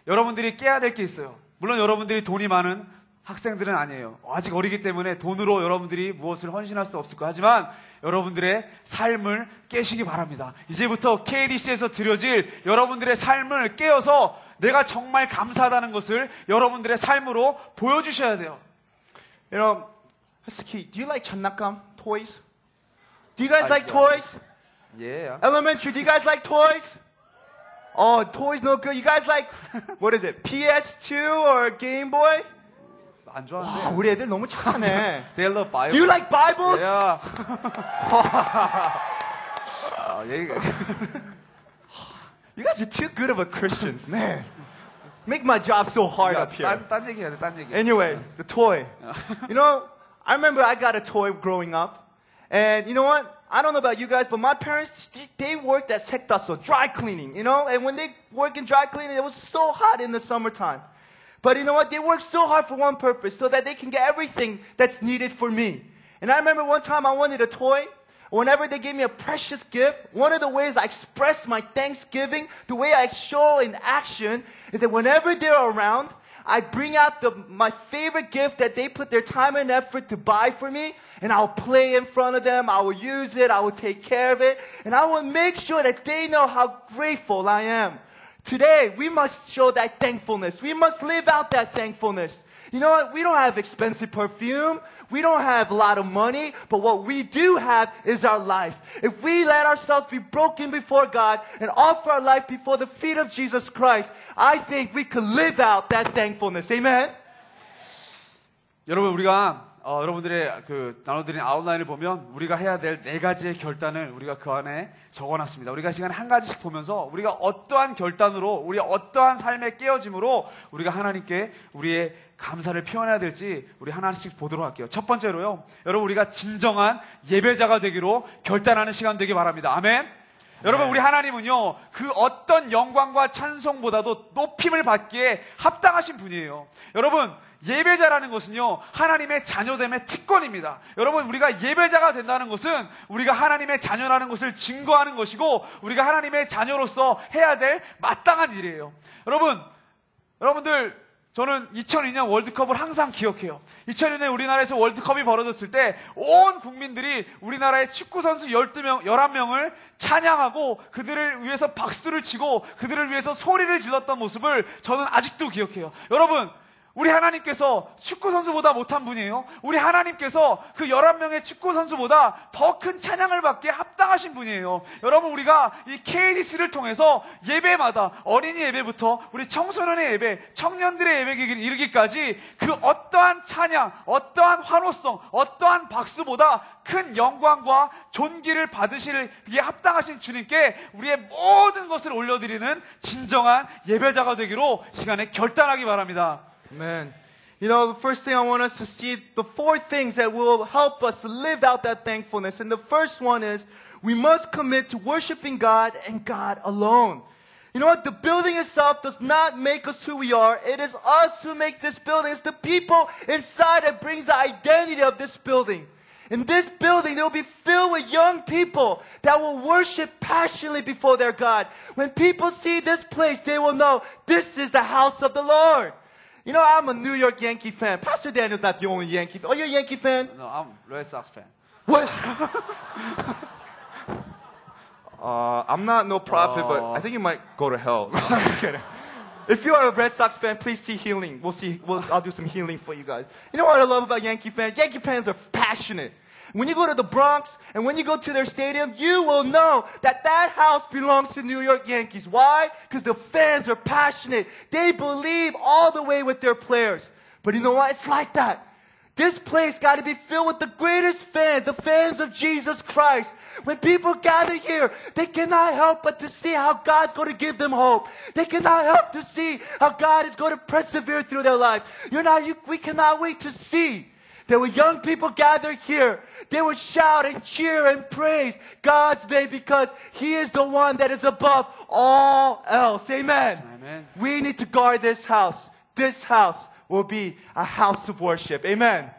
여러분들이 깨야 될 게 있어요. 물론 여러분들이 돈이 많은 학생들은 아니에요. 아직 어리기 때문에 돈으로 여러분들이 무엇을 헌신할 수 없을 거예요. 하지만 여러분들의 삶을 깨시기 바랍니다. 이제부터 KDC에서 드려질 여러분들의 삶을 깨어서 내가 정말 감사하다는 것을 여러분들의 삶으로 보여주셔야 돼요. You know, Pastor Keith, do you like 장난감? Toys? Do you guys like toys? Yeah. Elementary, do you guys like toys? Oh, toys no good. You guys like, what is it, PS2 or Game Boy? 안 좋아하는데. 와, 우리 애들 너무 착하네. They love Bible. Do you like Bibles? Yeah. 아, 얘기가. You guys are too good of a Christians, man. Make my job so hard up here. 딴 얘기해야 돼, 딴 얘기. Anyway, the toy. You know, I remember I got a toy growing up. And you know what? I don't know about you guys, but my parents, they worked at 1 Thessalonians, dry cleaning, you know? And when they work in dry cleaning, it was so hot in the summertime. But you know what? They worked so hard for one purpose, so that they can get everything that's needed for me. And I remember one time I wanted a toy. Whenever they gave me a precious gift, one of the ways I express my thanksgiving, the way I show in action, is that whenever they're around, I bring out my favorite gift that they put their time and effort to buy for me, and I'll play in front of them, I will use it, I will take care of it, and I will make sure that they know how grateful I am. Today, we must show that thankfulness. We must live out that thankfulness. You know what? We don't have expensive perfume. We don't have a lot of money. But what we do have is our life. If we let ourselves be broken before God and offer our life before the feet of Jesus Christ, I think we could live out that thankfulness. Amen? 여러분, 우리가 여러분들의 나눠드린 아웃라인을 보면 우리가 해야 될 네 가지의 결단을 우리가 그 안에 적어놨습니다. 우리가 시간 한 가지씩 보면서 우리가 어떠한 결단으로 우리 어떠한 삶의 깨어짐으로 우리가 하나님께 우리의 감사를 표현해야 될지 우리 하나씩 보도록 할게요. 첫 번째로요, 여러분, 우리가 진정한 예배자가 되기로 결단하는 시간 되길 바랍니다. 아멘. 여러분, 우리 하나님은요, 그 어떤 영광과 찬송보다도 높임을 받기에 합당하신 분이에요. 여러분, 예배자라는 것은요, 하나님의 자녀됨의 특권입니다. 여러분, 우리가 예배자가 된다는 것은 우리가 하나님의 자녀라는 것을 증거하는 것이고 우리가 하나님의 자녀로서 해야 될 마땅한 일이에요. 여러분들, 저는 2002년 월드컵을 항상 기억해요. 2002년에 우리나라에서 월드컵이 벌어졌을 때 온 국민들이 우리나라의 축구선수 11명을 찬양하고 그들을 위해서 박수를 치고 그들을 위해서 소리를 질렀던 모습을 저는 아직도 기억해요. 여러분, 우리 하나님께서 축구선수보다 못한 분이에요. 우리 하나님께서 그 11명의 축구선수보다 더 큰 찬양을 받기에 합당하신 분이에요. 여러분, 우리가 이 KDC를 통해서 예배마다 어린이 예배부터 우리 청소년의 예배, 청년들의 예배에 이르기까지 그 어떠한 찬양, 어떠한 환호성, 어떠한 박수보다 큰 영광과 존귀를 받으시기에 합당하신 주님께 우리의 모든 것을 올려드리는 진정한 예배자가 되기로 시간에 결단하기 바랍니다. Amen. You know, the first thing I want us to see, the four things that will help us to live out that thankfulness. And the first one is we must commit to worshiping God and God alone. You know what? The building itself does not make us who we are. It is us who make this building. It's the people inside that brings the identity of this building. In this building, they will be filled with young people that will worship passionately before their God. When people see this place, they will know this is the house of the Lord. You know, I'm a New York Yankee fan. Pastor Daniel's not the only Yankee fan. Are you a Yankee fan? No, I'm a Red Sox fan. What? I'm not no prophet, but I think you might go to hell. No, I'm just kidding. If you are a Red Sox fan, please see healing. I'll do some healing for you guys. You know what I love about Yankee fans? Yankee fans are passionate. When you go to the Bronx and when you go to their stadium, you will know that that house belongs to New York Yankees. Why? Because the fans are passionate. They believe all the way with their players. But you know what? It's like that. This place got to be filled with the greatest fans, the fans of Jesus Christ. When people gather here, they cannot help but to see how God's going to give them hope. They cannot help to see how God is going to persevere through their life. We cannot wait to see that when young people gather here, they will shout and cheer and praise God's name because He is the one that is above all else. Amen. Amen. We need to guard this house. This house will be a house of worship. Amen.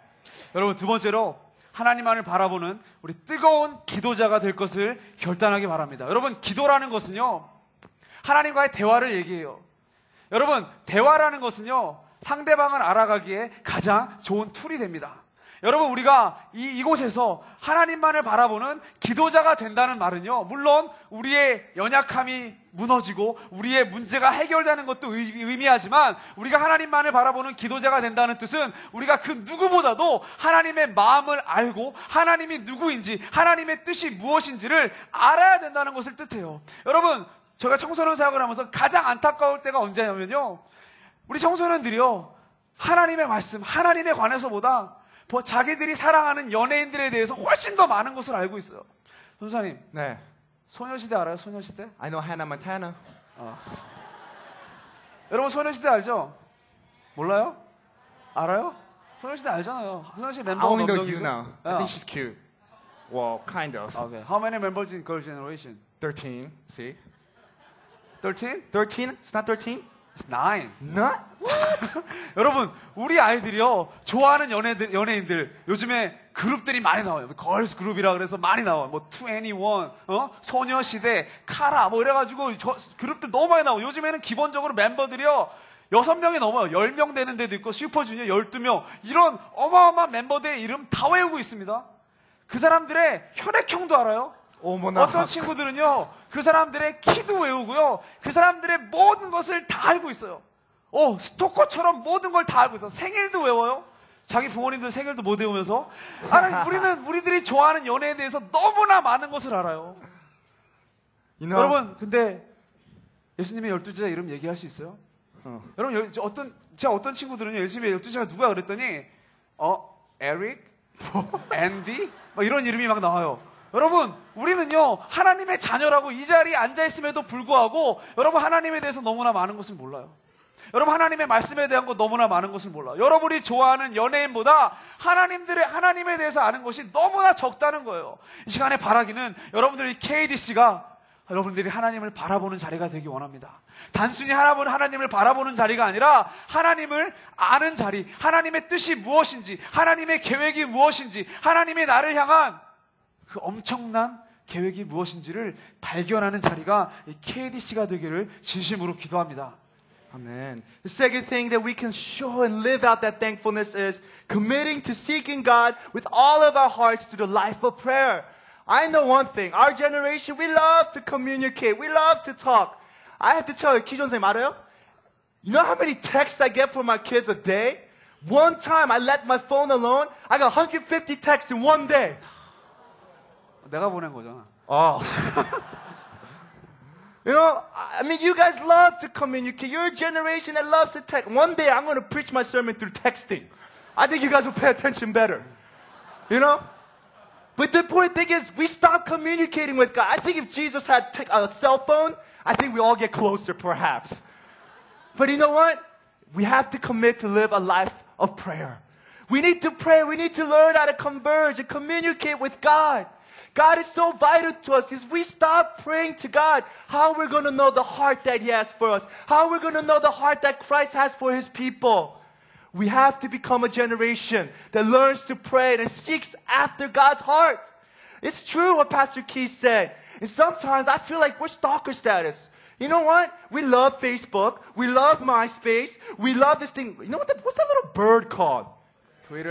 여러분, 두 번째로 하나님만을 바라보는 우리 뜨거운 기도자가 될 것을 결단하기 바랍니다. 여러분, 기도라는 것은요, 하나님과의 대화를 얘기해요. 여러분, 대화라는 것은요, 상대방을 알아가기에 가장 좋은 툴이 됩니다. 여러분, 우리가 이곳에서 하나님만을 바라보는 기도자가 된다는 말은요, 물론 우리의 연약함이 무너지고 우리의 문제가 해결되는 것도 의미하지만, 우리가 하나님만을 바라보는 기도자가 된다는 뜻은 우리가 그 누구보다도 하나님의 마음을 알고 하나님이 누구인지, 하나님의 뜻이 무엇인지를 알아야 된다는 것을 뜻해요. 여러분, 제가 청소년 사역을 하면서 가장 안타까울 때가 언제냐면요, 우리 청소년들이요, 하나님의 말씀, 하나님에 관해서보다 자기들이 사랑하는 연예인들에 대해서 훨씬 더 많은 것을 알고 있어요. 선사님, 네. 소녀시대 알아요? 소녀시대? I know Hannah Montana. 여러분, 소녀시대 알죠? 몰라요? 알아요? 소녀시대 알잖아요. 소녀시대 멤버가 넘겨요. I only know you now. I think she's cute. Well, kind of. Okay. How many members in Girls' Generation? 13. See? 13? 13? It's not 13? It's 9. Not? What? 여러분, 우리 아이들이요, 좋아하는 연예인들, 요즘에 그룹들이 많이 나와요. 걸스 그룹이라 그래서 많이 나와요. 뭐 21, 소녀시대, 카라, 뭐 이래가지고 그룹들 너무 많이 나와요. 요즘에는 기본적으로 멤버들이요, 6명이 넘어요. 10명 되는 데도 있고, 슈퍼주니어 12명, 이런 어마어마한 멤버들의 이름 다 외우고 있습니다. 그 사람들의 혈액형도 알아요. 어머나. 어떤 친구들은요, 그 사람들의 키도 외우고요, 그 사람들의 모든 것을 다 알고 있어요. 스토커처럼 모든 걸 다 알고 있어요. 생일도 외워요. 자기 부모님들 생일도 못 외우면서. 아니, 우리들이 좋아하는 연애에 대해서 너무나 많은 것을 알아요. 여러분, 근데 예수님의 12제자 이름 얘기할 수 있어요? 여러분, 어떤 친구들은요, 예수님의 12제자가 누구야 그랬더니, 에릭, 앤디, 막 이런 이름이 막 나와요. 여러분, 우리는요, 하나님의 자녀라고 이 자리에 앉아있음에도 불구하고, 여러분, 하나님에 대해서 너무나 많은 것을 몰라요. 여러분, 하나님의 말씀에 대한 것 너무나 많은 것을 몰라요. 여러분이 좋아하는 연예인보다 하나님에 대해서 아는 것이 너무나 적다는 거예요. 이 시간에 바라기는 여러분들이 KDC가 여러분들이 하나님을 바라보는 자리가 되기 원합니다. 단순히 하나님을 바라보는 자리가 아니라 하나님을 아는 자리, 하나님의 뜻이 무엇인지, 하나님의 계획이 무엇인지, 하나님의 나를 향한 그 엄청난 계획이 무엇인지를 발견하는 자리가 KDC가 되기를 진심으로 기도합니다. Amen. The second thing that we can show and live out that thankfulness is committing to seeking God with all of our hearts through the life of prayer. I know one thing. Our generation, we love to communicate. We love to talk. I have to tell you, 기존 선생님 알아요? You know how many texts I get from my kids a day? One time I left my phone alone, I got 150 texts in one day. 내가 보낸 거잖아. You know, I mean, you guys love to communicate. You're a generation that loves to text. One day I'm going to preach my sermon through texting. I think you guys will pay attention better. You know? But the important thing is we stop communicating with God. I think if Jesus had a cell phone, I think we all get closer perhaps. But you know what? We have to commit to live a life of prayer. We need to pray. We need to learn how to converge and communicate with God. God is so vital to us. If we stop praying to God, how we're going to know the heart that He has for us? How we're going to know the heart that Christ has for His people? We have to become a generation that learns to pray and seeks after God's heart. It's true what Pastor Keith said. And sometimes I feel like we're stalker status. You know what? We love Facebook. We love MySpace. We love this thing. You know what's that little bird called? Twitter.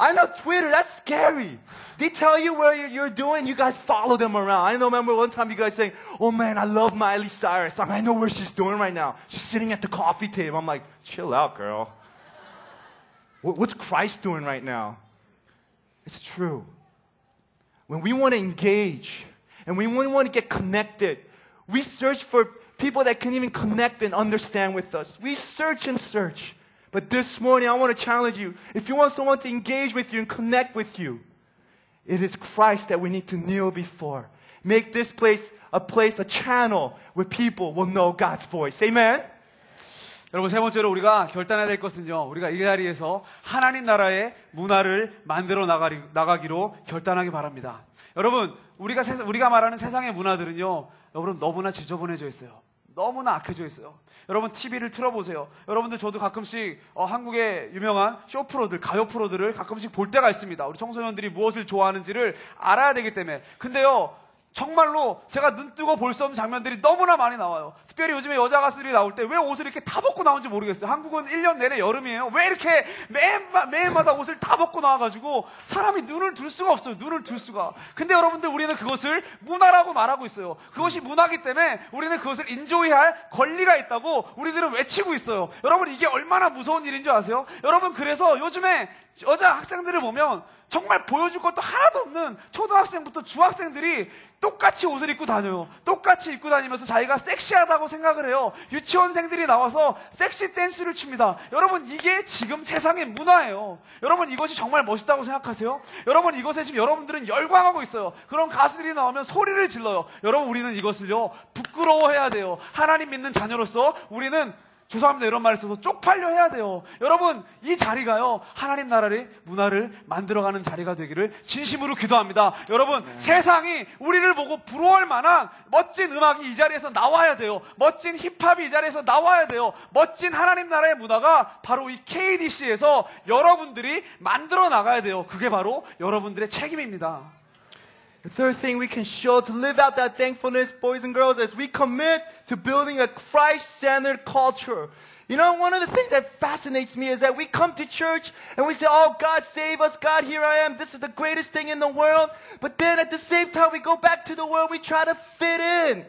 I know Twitter, that's scary. They tell you where you're doing, you guys follow them around. I remember one time you guys saying, oh man, I love Miley Cyrus. I know where she's doing right now. She's sitting at the coffee table. I'm like, chill out, girl. What's Christ doing right now? It's true. When we want to engage and when we want to get connected, we search for people that can even connect and understand with us. We search and search. But this morning, I want to challenge you. If you want someone to engage with you and connect with you, it is Christ that we need to kneel before. Make this place, a channel where people will know God's voice. Amen? 여러분, 세 번째로 우리가 결단해야 될 것은요. 우리가 이 자리에서 하나님 나라의 문화를 만들어 나가기로 결단하기 바랍니다. 여러분, 우리가 말하는 세상의 문화들은요. 여러분, 너무나 지저분해져 있어요. 너무나 악해져 있어요. 여러분 TV를 틀어보세요. 여러분들 저도 가끔씩 한국의 유명한 쇼프로들, 가요 프로들을 가끔씩 볼 때가 있습니다. 우리 청소년들이 무엇을 좋아하는지를 알아야 되기 때문에. 근데요. 정말로 제가 눈뜨고 볼 수 없는 장면들이 너무나 많이 나와요. 특별히 요즘에 여자 가수들이 나올 때 왜 옷을 이렇게 다 벗고 나오는지 모르겠어요. 한국은 1년 내내 여름이에요. 왜 이렇게 매일마다 옷을 다 벗고 나와가지고 사람이 눈을 들 수가 없어요. 눈을 들 수가. 근데 여러분들 우리는 그것을 문화라고 말하고 있어요. 그것이 문화이기 때문에 우리는 그것을 인조이할 권리가 있다고 우리들은 외치고 있어요. 여러분 이게 얼마나 무서운 일인 줄 아세요? 여러분 그래서 요즘에 여자 학생들을 보면 정말 보여줄 것도 하나도 없는 초등학생부터 중학생들이 똑같이 옷을 입고 다녀요. 똑같이 입고 다니면서 자기가 섹시하다고 생각을 해요. 유치원생들이 나와서 섹시 댄스를 춥니다. 여러분 이게 지금 세상의 문화예요. 여러분 이것이 정말 멋있다고 생각하세요? 여러분 이것에 지금 여러분들은 열광하고 있어요. 그런 가수들이 나오면 소리를 질러요. 여러분 우리는 이것을요 부끄러워해야 돼요. 하나님 믿는 자녀로서 우리는 죄송합니다. 이런 말을 써서 쪽팔려 해야 돼요. 여러분, 이 자리가요. 하나님 나라의 문화를 만들어가는 자리가 되기를 진심으로 기도합니다. 여러분, 네. 세상이 우리를 보고 부러워할 만한 멋진 음악이 이 자리에서 나와야 돼요. 멋진 힙합이 이 자리에서 나와야 돼요. 멋진 하나님 나라의 문화가 바로 이 KDC에서 여러분들이 만들어 나가야 돼요. 그게 바로 여러분들의 책임입니다. The third thing we can show to live out that thankfulness, boys and girls, is we commit to building a Christ-centered culture. You know, one of the things that fascinates me is that we come to church and we say, oh, God save us. God, here I am. This is the greatest thing in the world. But then at the same time, we go back to the world. We try to fit in.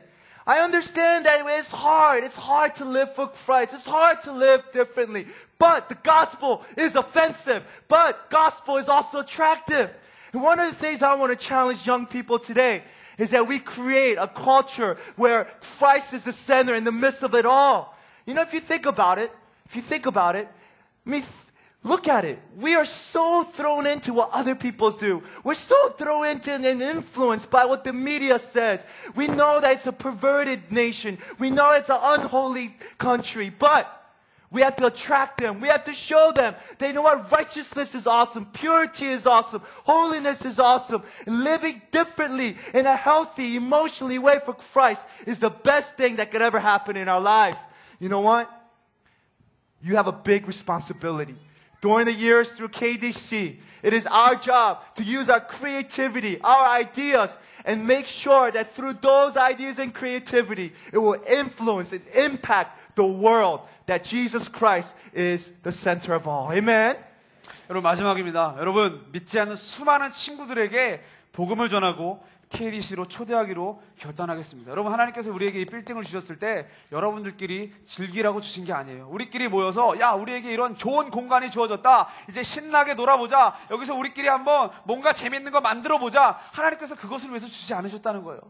I understand that it's hard. It's hard to live for Christ. It's hard to live differently. But the gospel is offensive. But gospel is also attractive. And one of the things I want to challenge young people today is that we create a culture where Christ is the center in the midst of it all. You know, if you think about it, I mean, look at it. We are so thrown into what other people do. We're so thrown into and influenced by what the media says. We know that it's a perverted nation. We know it's an unholy country, but we have to attract them. We have to show them. They know what righteousness is awesome. Purity is awesome. Holiness is awesome. Living differently in a healthy, emotionally way for Christ is the best thing that could ever happen in our life. You know what? You have a big responsibility. During the years through KDC, it is our job to use our creativity, our ideas, and make sure that through those ideas and creativity, it will influence and impact the world that Jesus Christ is the center of all. Amen. 여러분 마지막입니다. 여러분 믿지 않는 수많은 친구들에게 복음을 전하고 KDC로 초대하기로 결단하겠습니다. 여러분 하나님께서 우리에게 이 빌딩을 주셨을 때 여러분들끼리 즐기라고 주신 게 아니에요. 우리끼리 모여서 야 우리에게 이런 좋은 공간이 주어졌다. 이제 신나게 놀아보자. 여기서 우리끼리 한번 뭔가 재밌는 거 만들어보자. 하나님께서 그것을 위해서 주지 않으셨다는 거예요.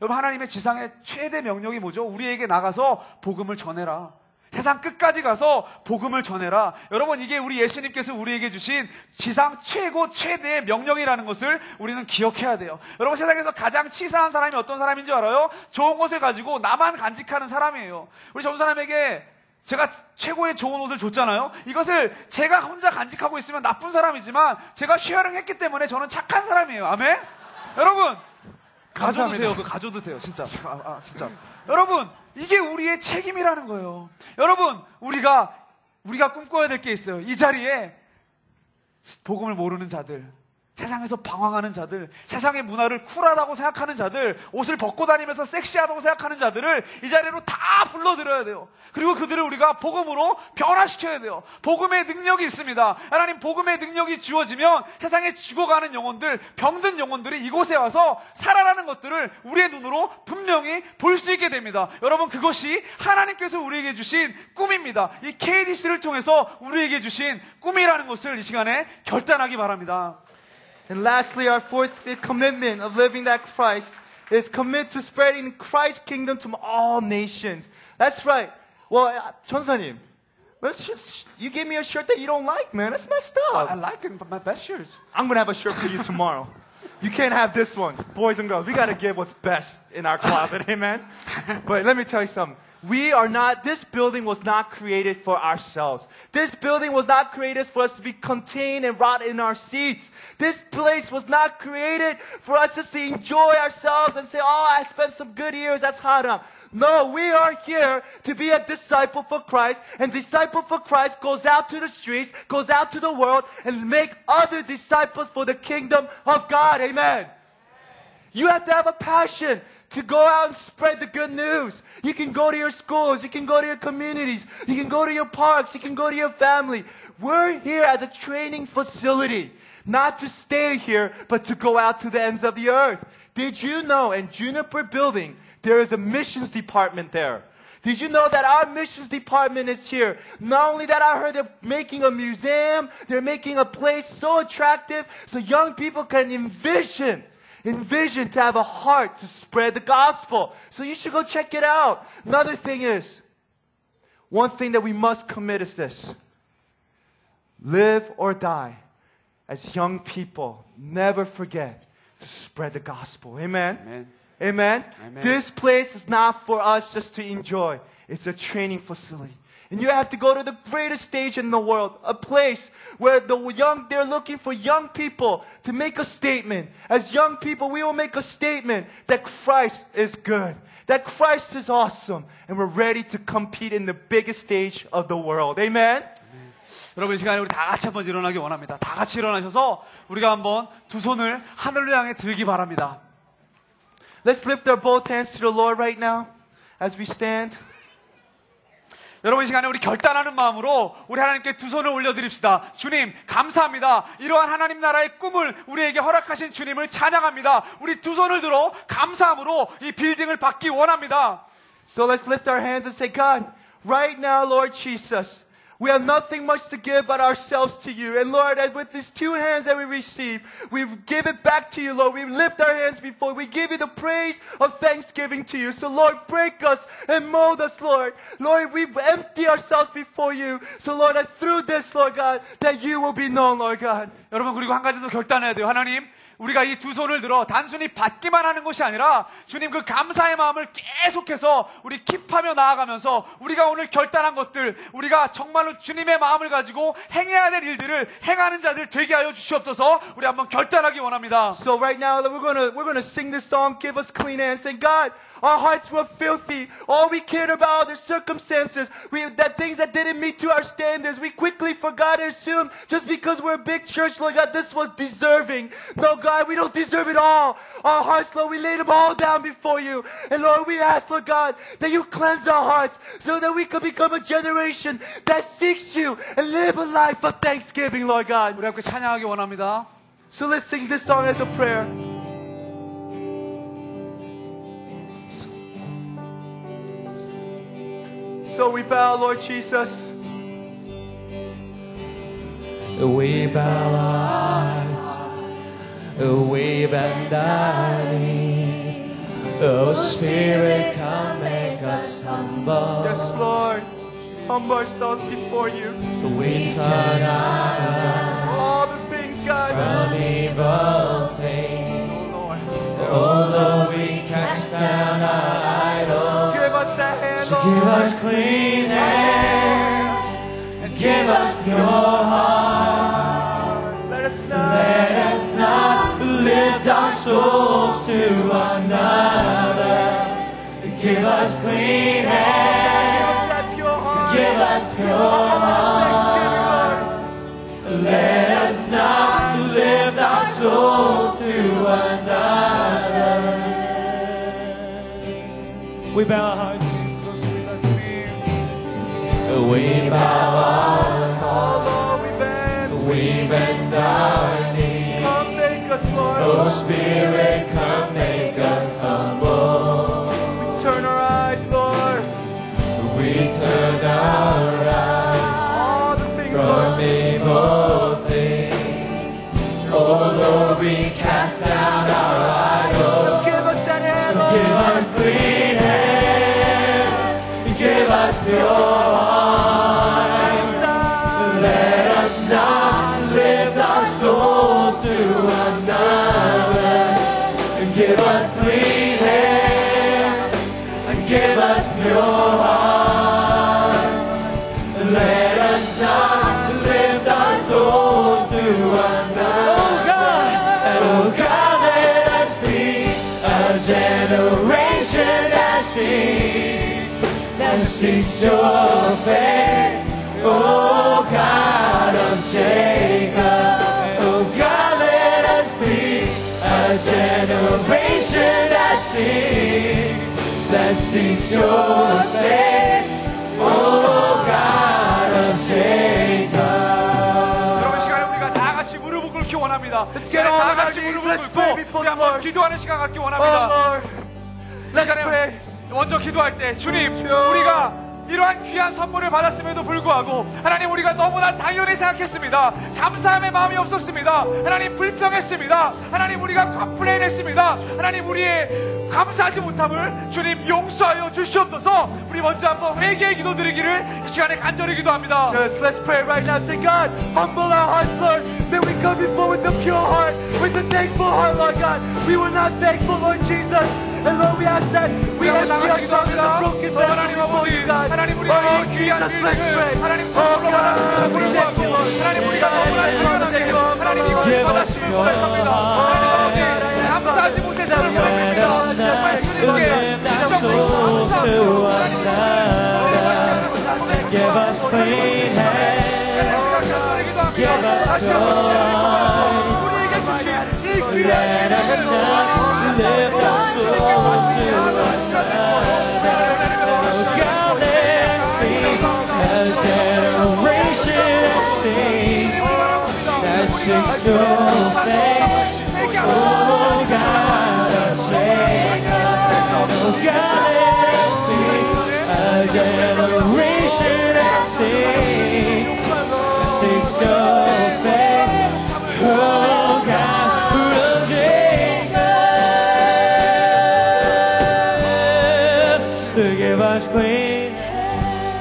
여러분 하나님의 지상의 최대 명령이 뭐죠? 우리에게 나가서 복음을 전해라. 세상 끝까지 가서 복음을 전해라. 여러분 이게 우리 예수님께서 우리에게 주신 지상 최대의 명령이라는 것을 우리는 기억해야 돼요. 여러분 세상에서 가장 치사한 사람이 어떤 사람인 줄 알아요? 좋은 것을 가지고 나만 간직하는 사람이에요. 우리 전 사람에게 제가 최고의 좋은 옷을 줬잖아요. 이것을 제가 혼자 간직하고 있으면 나쁜 사람이지만 제가 쉐어링했기 때문에 저는 착한 사람이에요. 아멘? 여러분 가져도 돼요. 가져도 돼요. 진짜. 진짜. 여러분 이게 우리의 책임이라는 거예요. 여러분 우리가 꿈꿔야 될 게 있어요. 이 자리에 복음을 모르는 자들, 세상에서 방황하는 자들, 세상의 문화를 쿨하다고 생각하는 자들, 옷을 벗고 다니면서 섹시하다고 생각하는 자들을 이 자리로 다 불러들여야 돼요. 그리고 그들을 우리가 복음으로 변화시켜야 돼요. 복음의 능력이 있습니다. 하나님 복음의 능력이 주어지면 세상에 죽어가는 영혼들, 병든 영혼들이 이곳에 와서 살아나는 것들을 우리의 눈으로 분명히 볼 수 있게 됩니다. 여러분, 그것이 하나님께서 우리에게 주신 꿈입니다. 이 KDC를 통해서 우리에게 주신 꿈이라는 것을 이 시간에 결단하기 바랍니다. And lastly, our fourth commitment of living that Christ is commit to spreading Christ's kingdom to all nations. That's right. Well, 전사님, you gave me a shirt that you don't like, man. That's messed up. I like it, but my best shirts. I'm going to have a shirt for you tomorrow. You can't have this one. Boys and girls, we got to give what's best in our closet, amen? But let me tell you something. This building was not created for ourselves. This building was not created for us to be contained and rot in our seats. This place was not created for us just to enjoy ourselves and say, oh, I spent some good years, that's haram. No, we are here to be a disciple for Christ, and disciple for Christ goes out to the streets, goes out to the world, and make other disciples for the kingdom of God. Amen. You have to have a passion to go out and spread the good news. You can go to your schools. You can go to your communities. You can go to your parks. You can go to your family. We're here as a training facility, not to stay here, but to go out to the ends of the earth. Did you know in Juniper Building, there is a missions department there? Did you know that our missions department is here? Not only that, I heard they're making a museum. They're making a place so attractive so young people can envision to have a heart to spread the gospel. So you should go check it out. Another thing is, one thing that we must commit is this. Live or die as young people. Never forget to spread the gospel. Amen? Amen. Amen? Amen. This place is not for us just to enjoy. It's a training facility. And you have to go to the greatest stage in the world, a place where they're looking for young people to make a statement. As young people, we will make a statement that Christ is good, that Christ is awesome, and we're ready to compete in the biggest stage of the world. Amen? 여러분, 이 시간에 우리 다 같이 한번 일어나기 원합니다. 다 같이 일어나셔서 우리가 한번 두 손을 하늘로 향해 들기 바랍니다. Let's lift our both hands to the Lord right now as we stand. 여러분, 이 시간에 우리 결단하는 마음으로 우리 하나님께 두 손을 올려드립시다. 주님, 감사합니다. 이러한 하나님 나라의 꿈을 우리에게 허락하신 주님을 찬양합니다. 우리 두 손을 들어 감사함으로 이 빌딩을 받기 원합니다. So let's lift our hands and say, God, right now, Lord Jesus, we have nothing much to give but ourselves to you. And Lord, with these two hands that we receive, we give it back to you, Lord. We lift our hands before we give you the praise of thanksgiving to you. So Lord, break us and mold us, Lord. Lord, we empty ourselves before you. So Lord, that through this, Lord God, that you will be known, Lord God. 여러분, 그리고 한 가지 더 결단해야 돼요. 하나님, 우리가 이 두 손을 들어 단순히 받기만 하는 것이 아니라 주님, 그 감사의 마음을 계속해서 우리 킵하며 나아가면서 우리가 오늘 결단한 것들, 우리가 정말로 주님의 마음을 가지고 행해야 될 일들을 행하는 자들 되게 하여 주시옵소서. 우리 한번 결단하기 원합니다. So right now we're gonna sing this song, give us clean hands, saying, God, our hearts were filthy. All we cared about the circumstances, the things that didn't meet to our standards. We quickly forgot and assumed just because we're a big church, Lord God, this was deserving. No, God, we don't deserve it all. Our hearts, Lord, we laid them all down before you. And Lord, we ask, Lord God, that you cleanse our hearts so that we can become a generation that seeks you and live a life of thanksgiving, Lord God. 우리 함께 찬양하기 원합니다. So let's sing this song as a prayer. So we bow, Lord Jesus. We bow our hearts. We bend our knees. Oh, Spirit, come make us humble. Yes, Lord, humble ourselves before you. We turn our eyes all the things, God, from evil things. Oh, Lord, we cast down our idols. Give us that hand, Lord. Give us clean hands and give us pure hearts. Let us not lift our souls to another. Give us clean hands. Give us pure hearts. Let us not lift our souls souls to another. We bow our hearts. We bow our hearts. We bend our knees. Come make us, Lord. Oh Spirit, come make us humble. We turn our eyes, Lord. We turn our eyes from evil things. Oh Lord, we cast out our idols. So give us that hand, Lord. So give us clean hands. And give us pure. Seeks your face, oh God of Jacob. Oh God, let us be a generation that seeks your face, oh God of Jacob. 여러분, 시간에 우리가 다 같이 무릎을 꿇기 원합니다. 다 같이 무릎을 꿇고 우리 한번 기도하는 시간 갖기 원합니다. 시간에 먼저 기도할 때 주님, 우리가 이러한 귀한 선물을 받았음에도 불구하고 하나님, 우리가 너무나 당연히 생각했습니다. 감사함의 마음이 없었습니다. 하나님, 불평했습니다. 하나님, 우리가 컴플레인했습니다. 하나님, 우리의 감사하지 못함을 주님 용서하여 주시옵소서. 우리 먼저 한번 회개의 기도 드리기를 이 시간에 간절히 기도합니다. Let's pray right now. Say, God, humble our hearts, Lord. May we come before with a pure heart, with a thankful heart, Lord God. We were not thankful, Lord Jesus. And Lord, we ask that we have yourself in a broken vessel before you, God. Oh, Jesus, let's pray. Oh, God, we thank you, Lord. Give us your heart. Let us not lift our souls to another. Give us clean hands. Give us joy. Let us not lift our That's your face, oh God of Jacob. Oh God, let us be a generation that seeks your face, oh God of Jacob. To give us clean.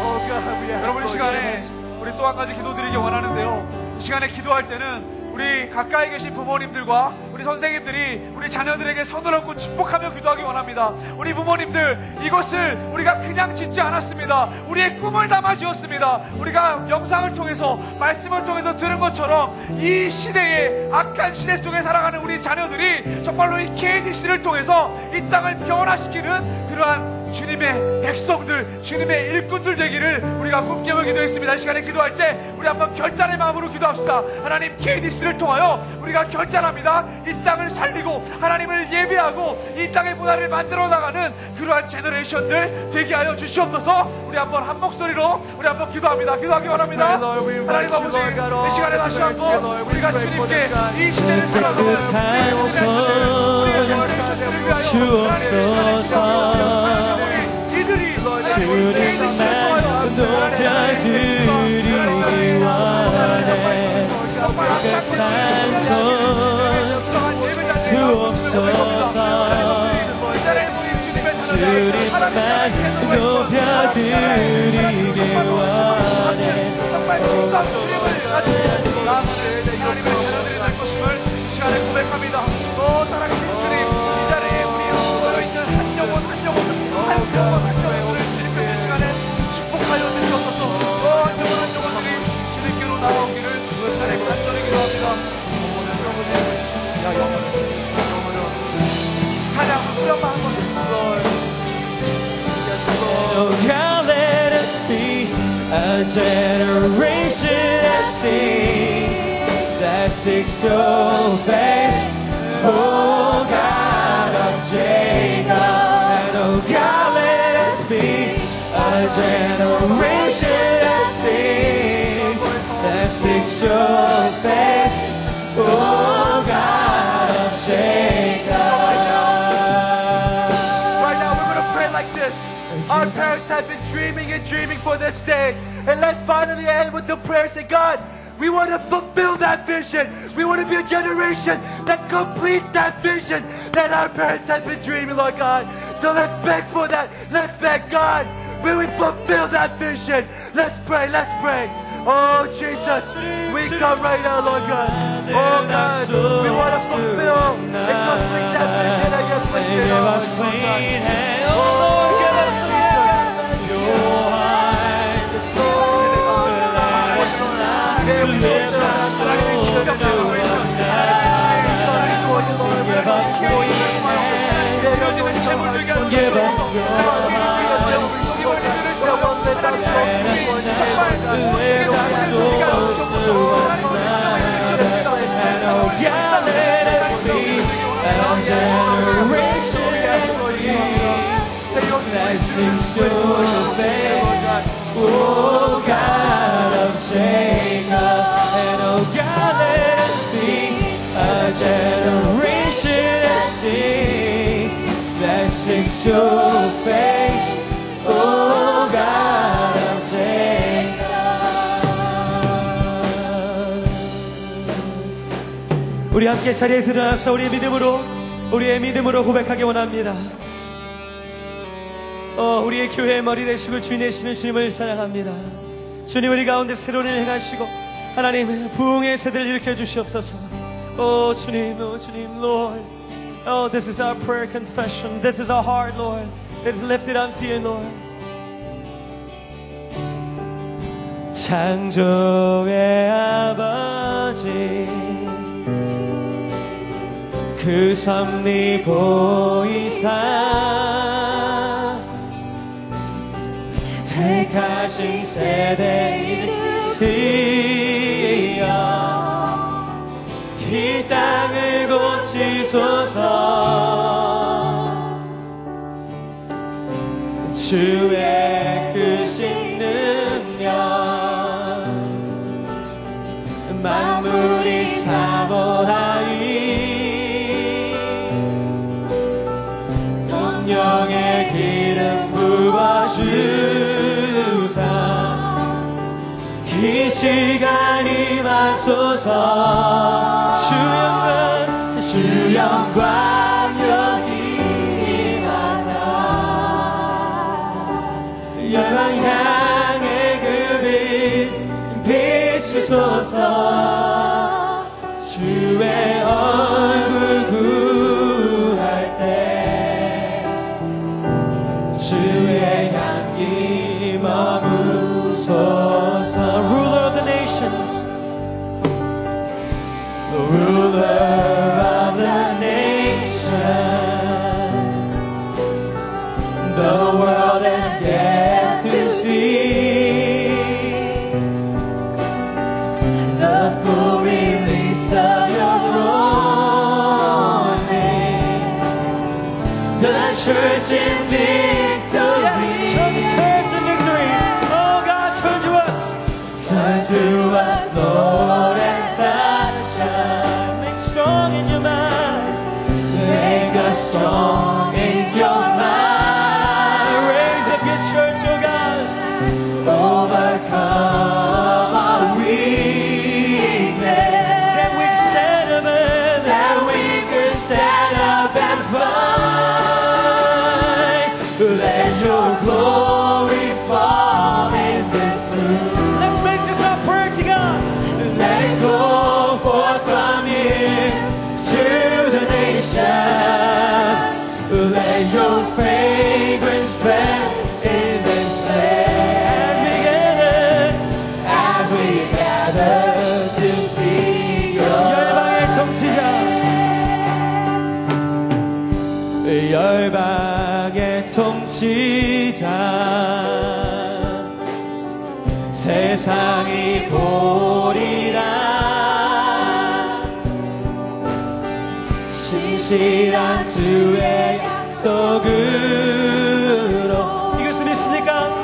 Oh God, 여러분, 이 시간에 우리 또 한 가지 기도드리기 원하는데요. 이 시간에 기도할 때는 우리 가까이 계신 부모님들과 우리 선생님들이 우리 자녀들에게 손을 얹고 축복하며 기도하기 원합니다. 우리 부모님들, 이것을 우리가 그냥 짓지 않았습니다. 우리의 꿈을 담아 지었습니다. 우리가 영상을 통해서, 말씀을 통해서 들은 것처럼 이 시대의 악한 시대 속에 살아가는 우리 자녀들이 정말로 이 KDC를 통해서 이 땅을 변화시키는 그러한 주님의 백성들, 주님의 일꾼들 되기를 우리가 꿈꾸며 기도했습니다. 이 시간에 기도할 때 우리 한번 결단의 마음으로 기도합시다. 하나님, KDC를 통하여 우리가 결단합니다. 이 땅을 살리고 하나님을 예배하고 이 땅의 문화를 만들어 나가는 그러한 제너레이션들 되게 하여 주시옵소서. 우리 한번 한 목소리로 우리 한번 기도합니다. 기도하기 바랍니다. 하나님 아버지, 이 시간에 다시 한번 우리가 주님께 이 시대를 살아가는 우리 제너레이션들을 위하여 주님만 높여드리기 원해. 깨끗한 손 주옵소서. 주님만 높여드리기 원해. Oh God, let us be a generation that seeks your face. Oh God of Jacob, and oh God, let us be a generation that sticks your face. Oh God of Jacob. Right now we're going to pray like this. Our parents have been dreaming and dreaming for this day. And let's finally end with the prayer. Say, God, we want to fulfill that vision. We want to be a generation that completes that vision that our parents have been dreaming, Lord God. So let's beg for that. Let's beg, God, will we fulfill that vision? Let's pray, let's pray. Oh, Jesus, we come right now, Lord God. Oh, God, we want to fulfill and complete that vision that you put in us, Lord God. Oh, Lord, give us Oh God of Jacob, and oh God, let us be a generation that sings your face. Oh God of Jacob. 우리 함께 자리에 일어나서 우리의 믿음으로 고백하기 원합니다. 우리의 교회의 머리 되시고 주인 되시는 주님을 사랑합니다. 주님, 우리 가운데 새로운 일 행하시고 하나님 부흥의 세대를 일으켜 주시옵소서. 주님, Lord. Oh, this is our prayer confession. This is our heart, Lord. It is lifted unto you, Lord. 창조의 아버지, 그 섭리 보이사 택하신 세대 일으키여 이 땅을 고치소서. 주의 크신 능력 만물이 사모하니 성령의 기름 부어주 이 시간이 마소서. 주 영광 여기 와서 열방 향해 그 빛 비추소서. 주의 얼굴 구할 때 주의 향기 머무소서. Ruler of the nation, the world is yet to see the full release of your name. The church in victory. Yes, church in victory. Oh God, turn to us. Turn to us, Lord, and touch us. Strong in your mind. Raise up your church, oh God. Overcome our weakness. That we could stand up and fight. Let your glory fall in this room. Let's make this our prayer to God. Let it go forth from here to the nation. Let your fragrance rest in this land. As we gather to see 열방의 통치자 세상이 보리라. 신실한 주의 약속으로 이길 수 믿습니까?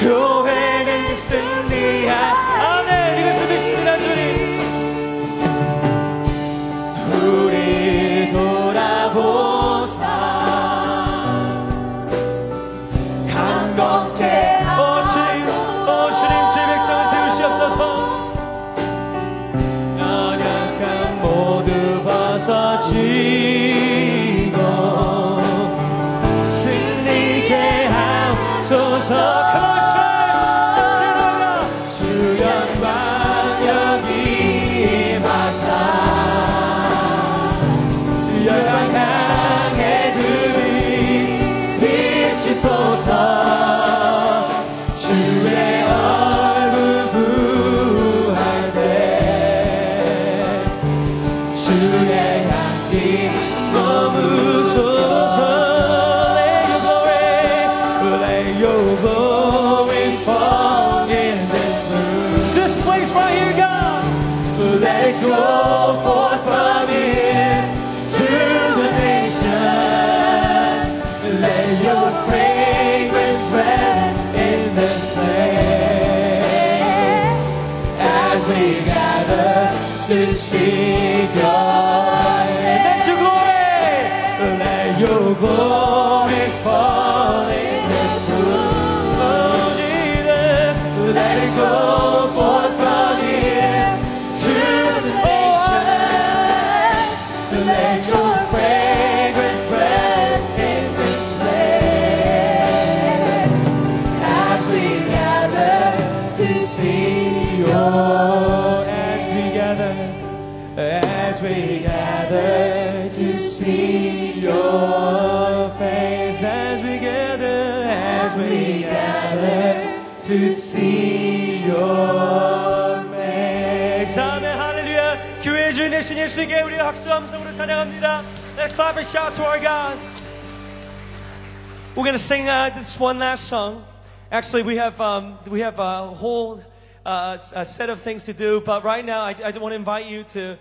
교회는 승리야. 아멘. 이길 수 믿습니다. 주님 우리 돌아보사 강건케 주님 주님 제 백성을 세우시옵소서. 지고 승리케 하소서. 감사합니다. 주 영광 여기 임하사 열방 향해 들이 비치소서. 주의 얼굴 부할 때 주의 to see your face. 아멘. 할렐루야. 교회의 주인 되신 예수님께 우리 박수와 함성으로 찬양합니다. Let's clap and shout to our God. We're going to sing this one last song. Actually, we have a whole a set of things to do, but right now I want to invite you to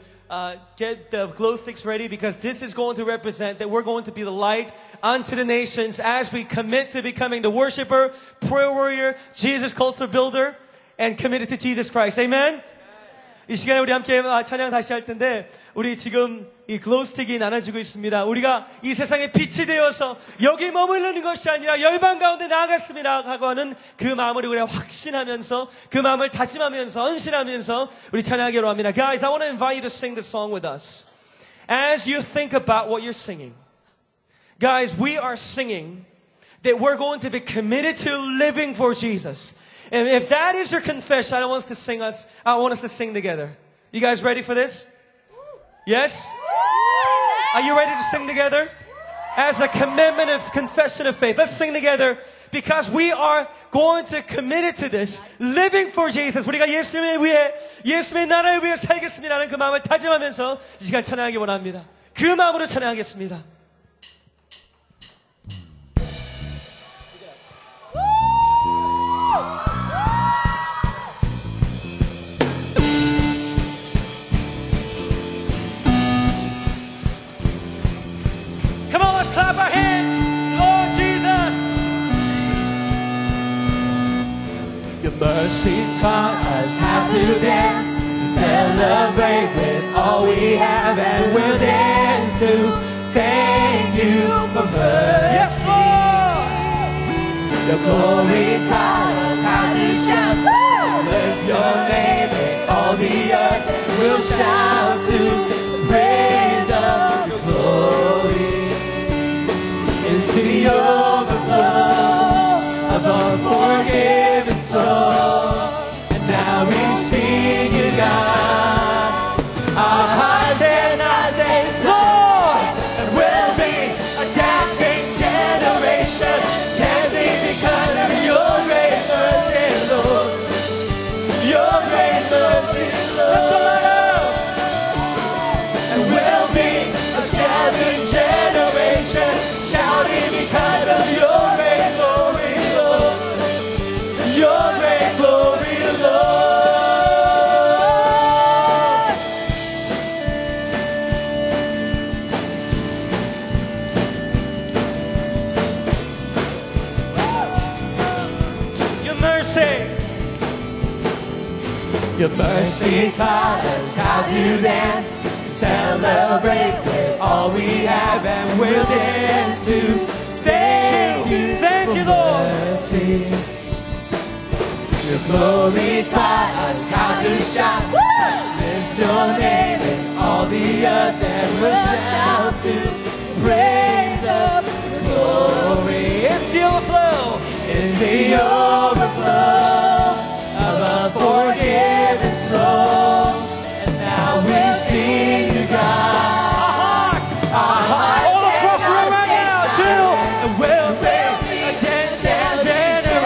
get the glow sticks ready, because this is going to represent that we're going to be the light unto the nations as we commit to becoming the worshiper, prayer warrior, Jesus culture builder, and committed to Jesus Christ. Amen? 이 시간에 우리 함께 찬양 다시 할 텐데, 우리 지금 이 glow stick이 나눠지고 있습니다. 우리가 이 세상에 빛이 되어서 여기 머무르는 것이 아니라 열방 가운데 나아갔습니다 하고 하는 그 마음을 우리가 확신하면서, 그 마음을 다짐하면서, 헌신하면서 우리 찬양하기로 합니다. Guys, I want to invite you to sing this song with us. As you think about what you're singing. Guys, we are singing that we're going to be committed to living for Jesus. And if that is your confession, I want us to sing together. You guys ready for this? Yes? Are you ready to sing together? As a commitment of confession of faith. Let's sing together, because we are going to commit to this. Living for Jesus. 우리가 예수님을 위해, 예수님의 나라를 위해 살겠습니다라는 그 마음을 다짐하면서 이 시간 찬양하기 원합니다. 그 마음으로 찬양하겠습니다. Clap our hands, Lord Jesus. Your mercy taught us how to dance. Celebrate with all we have, and we'll dance to thank you for mercy. Yes, Lord. Your glory taught us how to shout. Woo! Lift your name in all the earth, and we'll shout to praise of your glory. To the overflow of our forgiven soul, and now we sing you, God, our hearts and our days, Lord, and we'll be a dashing generation, dancing because of your great mercy, Lord, your great mercy, Lord. sing. Your mercy taught us how to dance, to celebrate with all we have, and we'll dance to thank you, Lord. Mercy. Your glory taught us how to shout. Lift your name in all the earth, and we'll shout to praise the glory. It's the overflow. It's the overflow of a forgiven soul. And now we sing to God. Our heart all across the room right now, too. And we'll be dancing, dancing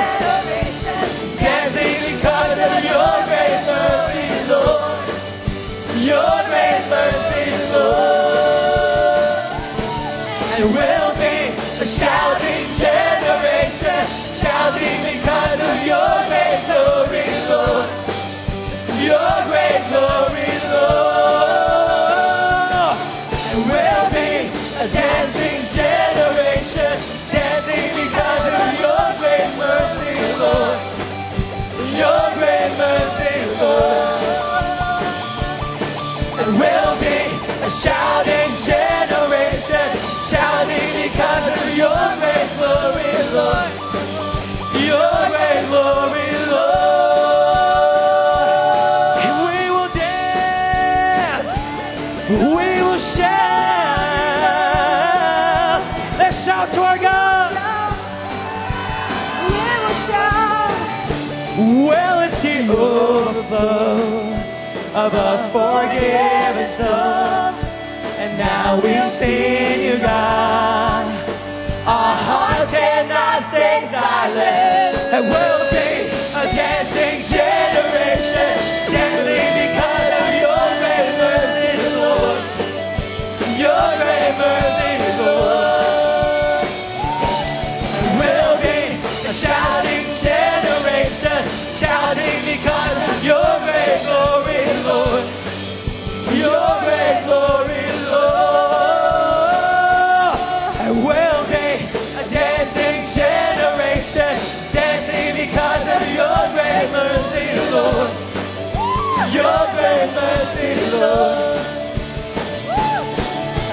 because of your great mercy, Lord. Your great mercy, Lord. And we'll be a shouting generation. Shouting because of your great glory, Lord. Your great glory, Lord. And we'll be a dancing generation, dancing because of your great mercy, Lord. Your great mercy, Lord. And we'll be a shouting generation, shouting because of your great glory, Lord. Your great glory, Lord. And we will dance. We will shout. Let's shout to our God. We will shout. Well, it's the overflow of a forgiven soul. And now we'll sing you, God. Our hearts cannot stay silent. And we'll be a dancing generation, dancing because of your great mercy, Lord. Your great mercy, Lord. And we'll be a shouting generation, shouting because of your great glory, Lord. Your great glory, Lord. And we'll be a dancing generation, because of your great mercy, Lord. Your great mercy, Lord.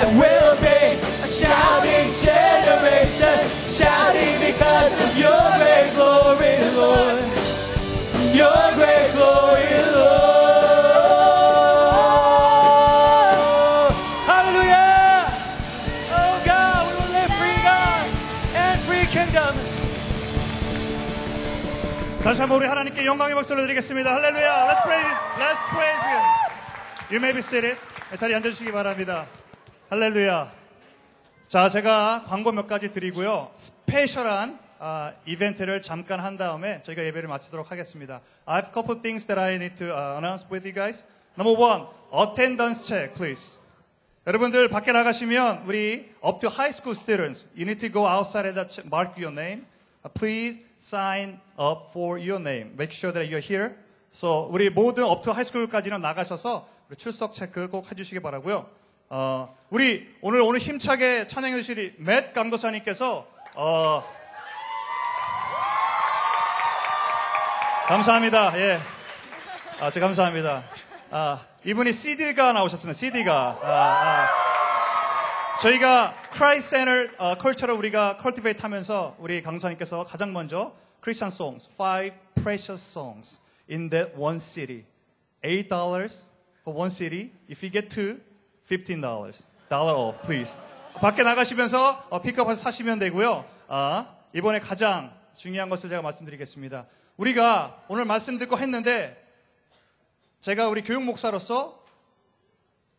And we'll be a shouting generation, shouting because of your great glory, Lord. Your great glory, Lord. Hallelujah. Oh God, we will live free God and free kingdom. 다시 한번 우리 하나님께 영광의 박수를 드리겠습니다. 할렐루야. Let's praise him. You may be seated. 자리에 앉아주시기 바랍니다. 할렐루야. 자, 제가 광고 몇 가지 드리고요. 스페셜한 이벤트를 잠깐 한 다음에 저희가 예배를 마치도록 하겠습니다. I have a couple things that I need to announce with you guys. Number one, attendance check, please. 여러분들 밖에 나가시면 우리 up to high school students, you need to go outside and mark your name. Please sign up for your name. Make sure that you're here. So 우리 모든 up to high school까지는 나가셔서 출석 체크 꼭 해주시기 바라고요. 우리 오늘 힘차게 찬양해 주실 맷 강도사님께서 감사합니다. 예, 제가 감사합니다. 이분이 CD가 나오셨으면 CD가. 저희가 Christ Center Culture를 우리가 cultivate 하면서 우리 강사님께서 가장 먼저 Christian songs, 5 precious songs in that one city. $8 for one city. If you get two, $15. Dollar off, please. 밖에 나가시면서 픽업해서 사시면 되고요. 이번에 가장 중요한 것을 제가 말씀드리겠습니다. 우리가 오늘 말씀 듣고 했는데 제가 우리 교육 목사로서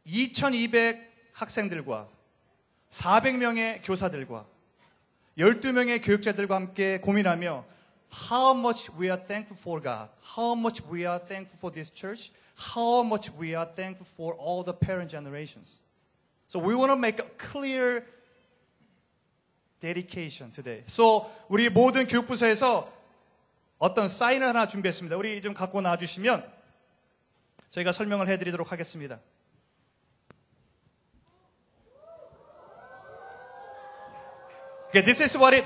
2200 학생들과 400명의 교사들과 12명의 교육자들과 함께 고민하며 How much we are thankful for God. How much we are thankful for this church. How much we are thankful for all the parent generations. So we want to make a clear dedication today. So 우리 모든 교육부서에서 어떤 사인을 하나 준비했습니다. 우리 좀 갖고 나와주시면 저희가 설명을 해드리도록 하겠습니다. Okay, this is what it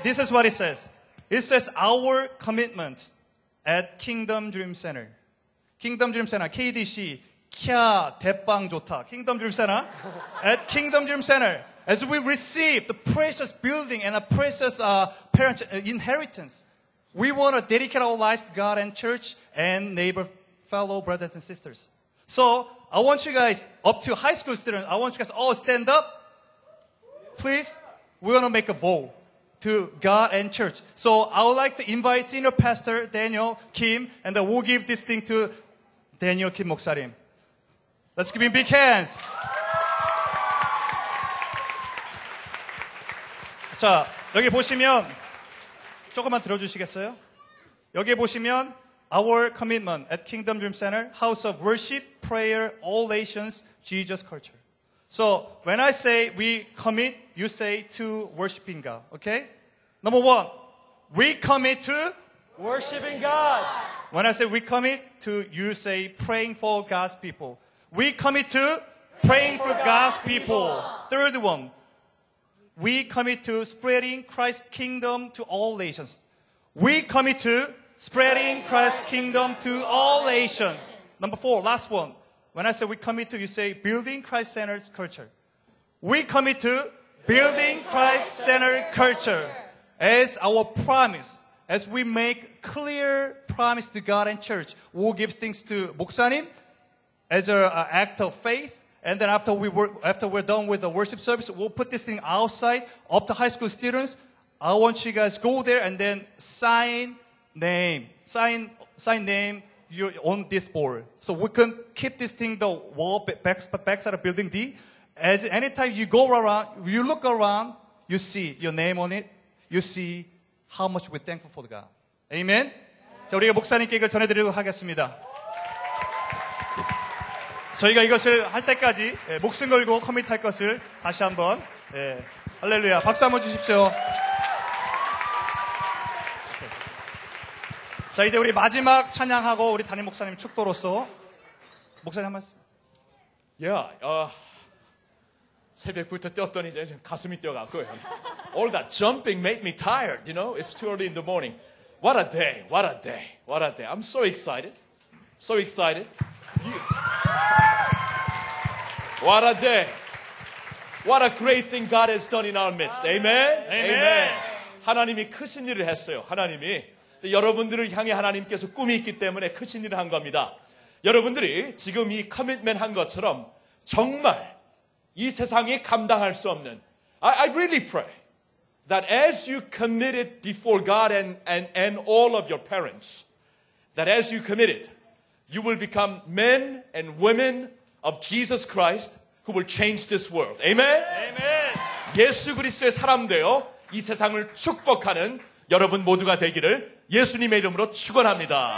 says. It says our commitment at Kingdom Dream Center. Kingdom Dream Center, KDC, 캬, 대빵 좋다. Kingdom Dream Center, at Kingdom Dream Center, as we receive the precious building and a precious parent inheritance, we want to dedicate our lives to God and church and neighbor, fellow brothers and sisters. So I want you guys, up to high school students, I want you guys all stand up. Please, we're going to make a vow to God and church. So I would like to invite Senior Pastor Daniel Kim, and then we'll give this thing to Daniel Kim Moksarim. Let's give him big hands. 자, 여기 보시면 조금만 들어주시겠어요? 여기 보시면 Our commitment at Kingdom Dream Center, House of Worship, Prayer, All Nations, Jesus Culture. So when I say we commit, you say to worshiping God, okay? Number one, we commit to worshiping God. When I say we commit to, you say praying for God's people. We commit to praying for God's people. Third one, we commit to spreading Christ's kingdom to all nations. We commit to spreading Christ's kingdom to all nations. Number four, last one. When I say we commit to, you say building Christ Center's culture. We commit to building Christ Center culture as our promise. As we make clear promise to God and church, we'll give things to 목사님 as an act of faith. And then after we're done with the worship service, we'll put this thing outside up to high school students. I want you guys to go there and then sign name. Sign name. You on this board. So we can keep this thing, the wall, backside of building D. As anytime you go around, you look around, you see your name on it. You see how much we're thankful for God. Amen? 자, 우리가 목사님께 이걸 전해드리도록 하겠습니다. 저희가 이것을 할 때까지 목숨 걸고 커밋할 것을 다시 한번 할렐루야. 박수 한번 주십시오. 자, 이제 우리 마지막 찬양하고 우리 담임 목사님 축도로서 목사님 한 말씀. 새벽부터 뛰었던 이제 지금 가슴이 뛰어갔고요. All that jumping made me tired, you know. It's too early in the morning. What a day, what a day, what a day. I'm so excited, so excited. What a day. What a great thing God has done in our midst. Amen, amen. 하나님이 크신 일을 했어요. 하나님이. 여러분들을 향해 하나님께서 꿈이 있기 때문에 크신 일을 한 겁니다. 여러분들이 지금 이 커밋먼트 한 것처럼 정말 이 세상이 감당할 수 없는 I really pray that as you committed before God and all of your parents, that as you committed, you will become men and women of Jesus Christ who will change this world. Amen? Amen. 예수 그리스도의 사람 되어 이 세상을 축복하는 여러분 모두가 되기를 예수님의 이름으로 축원합니다.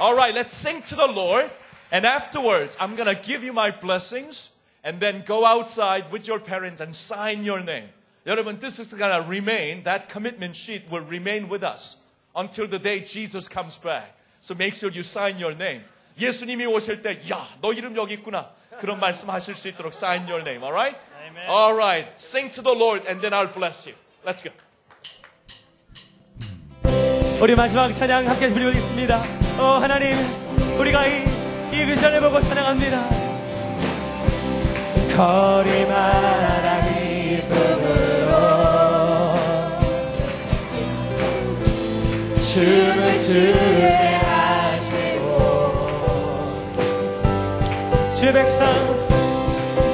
All right, let's sing to the Lord. And afterwards, I'm going to give you my blessings and then go outside with your parents and sign your name. 여러분, this is going to remain, that commitment sheet will remain with us until the day Jesus comes back. So make sure you sign your name. 예수님이 오실 때, 야, 너 이름 여기 있구나. 그런 말씀하실 수 있도록 sign your name. All right? Amen. All right, sing to the Lord and then I'll bless you. Let's go. 우리 마지막 찬양 함께 드리겠습니다. 하나님, 우리가 이 비전을 보고 찬양합니다. 거리마다 기쁨으로 춤을 추게 하시고 주 백성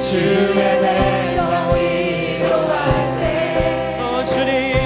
주의 백성 위로할 때 주님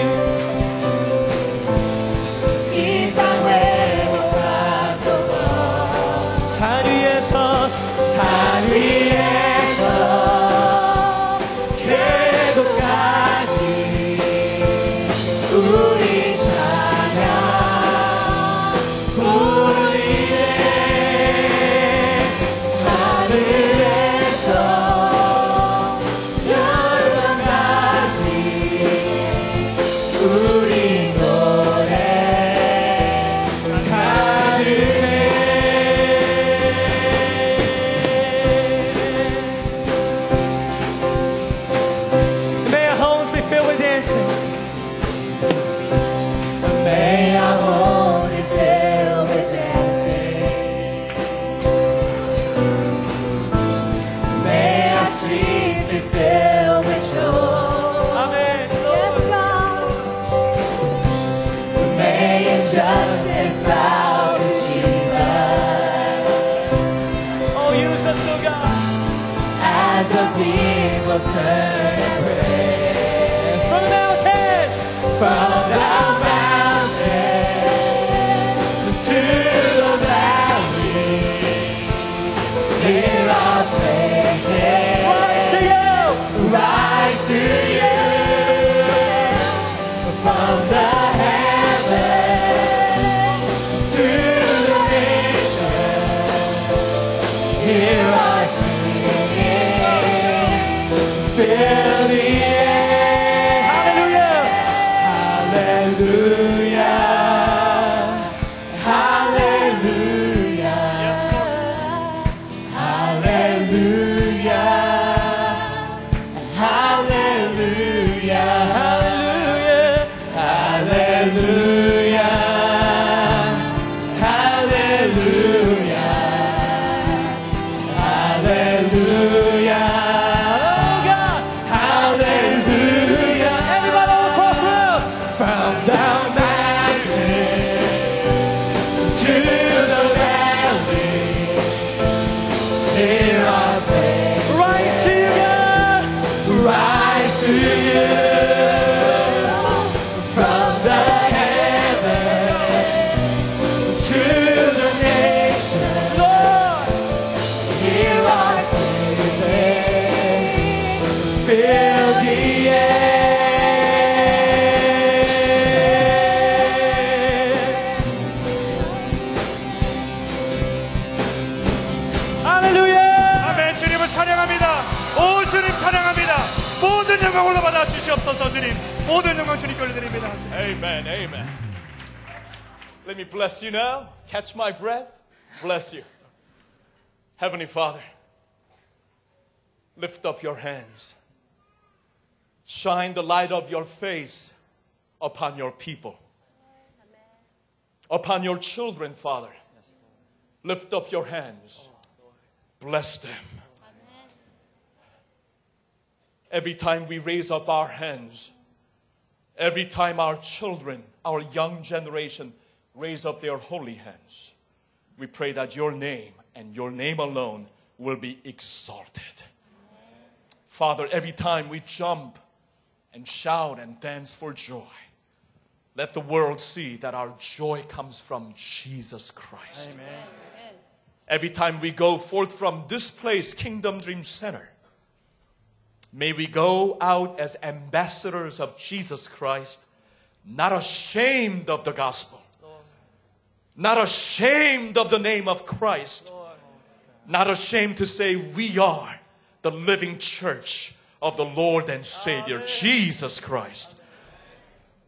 영광으로 받아주시옵소서. 주님 모든 영광 주님께 올려드립니다. Amen, amen. Let me bless you now. Catch my breath. Bless you. Heavenly Father, lift up your hands. Shine the light of your face upon your people. Upon your children, Father. Lift up your hands. Bless them. Amen. Every time we raise up our hands, every time our children, our young generation, raise up their holy hands, we pray that your name and your name alone will be exalted. Amen. Father, every time we jump and shout and dance for joy, let the world see that our joy comes from Jesus Christ. Amen. Every time we go forth from this place, Kingdom Dream Center, may we go out as ambassadors of Jesus Christ, not ashamed of the gospel, not ashamed of the name of Christ, not ashamed to say we are the living church of the Lord and Savior, Jesus Christ.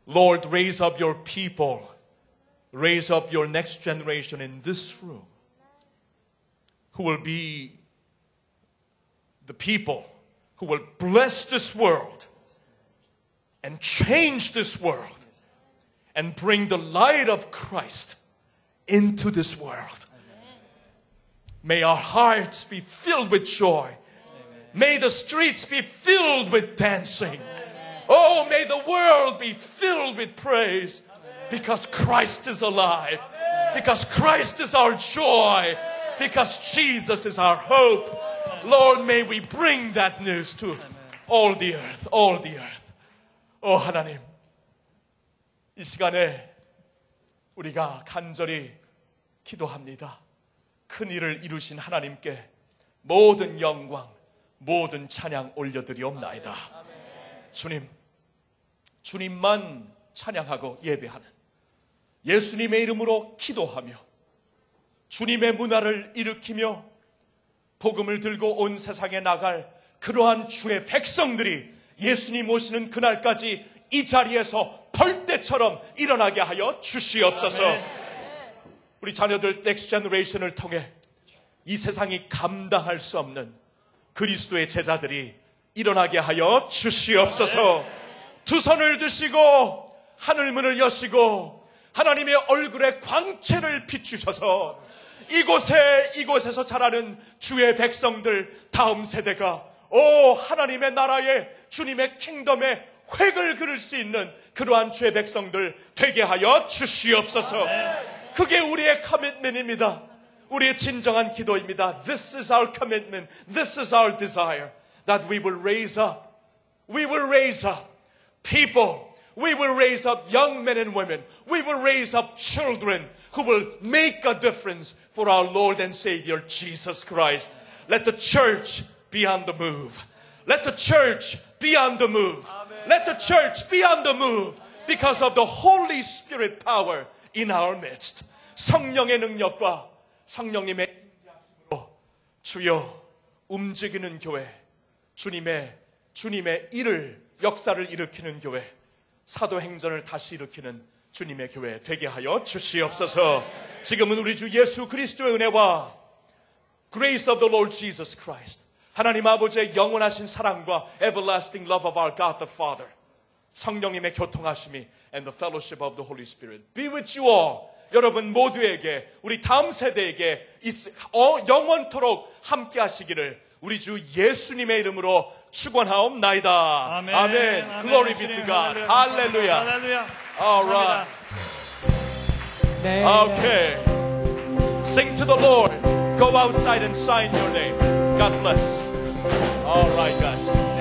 Lord, raise up your people. Raise up your next generation in this room, who will be the people who will bless this world and change this world and bring the light of Christ into this world. Amen. May our hearts be filled with joy. Amen. May the streets be filled with dancing. Amen. Oh, may the world be filled with praise. Amen. Because Christ is alive. Amen. Because Christ is our joy. Amen. Because Jesus is our hope. Amen. Lord, may we bring that news to Amen. all the earth, all the earth. Oh, 하나님, 이 시간에 우리가 간절히 기도합니다. 큰 일을 이루신 하나님께 모든 영광, 모든 찬양 올려드리옵나이다. 아멘. 주님, 주님만 찬양하고 예배하는 예수님의 이름으로 기도하며 주님의 문화를 일으키며 복음을 들고 온 세상에 나갈 그러한 주의 백성들이 예수님 오시는 그날까지 이 자리에서 벌떼처럼 일어나게 하여 주시옵소서. 우리 자녀들 넥스트 제너레이션을 통해 이 세상이 감당할 수 없는 그리스도의 제자들이 일어나게 하여 주시옵소서. 두 손을 드시고 하늘문을 여시고 하나님의 얼굴에 광채를 비추셔서 이곳에서 자라는 주의 백성들, 다음 세대가 오 하나님의 나라에 주님의 킹덤에 획을 그릴 수 있는 그러한 주의 백성들 되게 하여 주시옵소서. 그게 우리의 커밋먼트입니다. 우리의 진정한 기도입니다. This is our commitment. This is our desire. That we will raise up people, we will raise up young men and women, we will raise up children who will make a difference for our Lord and Savior Jesus Christ. Let the church be on the move. Let the church be on the move. Let the church be on the move because of the Holy Spirit power in our midst. 성령의 능력과 성령님의 인도하심으로 주여 움직이는 교회, 주님의 일을, 역사를 일으키는 교회, 사도행전을 다시 일으키는 주님의 교회 되게 하여 주시옵소서. 지금은 우리 주 예수 그리스도의 은혜와 Grace of the Lord Jesus Christ, 하나님 아버지의 영원하신 사랑과 Everlasting love of our God the Father, 성령님의 교통하심이 and the fellowship of the Holy Spirit be with you all. 여러분 모두에게, 우리 다음 세대에게 영원토록 함께 하시기를 우리 주 예수님의 이름으로 축원하옵나이다. 아멘. 아멘. Glory be to God. 할렐루야. 할렐루야. Alright. Okay. Sing to the Lord. Go outside and sign your name. God bless. Alright, guys.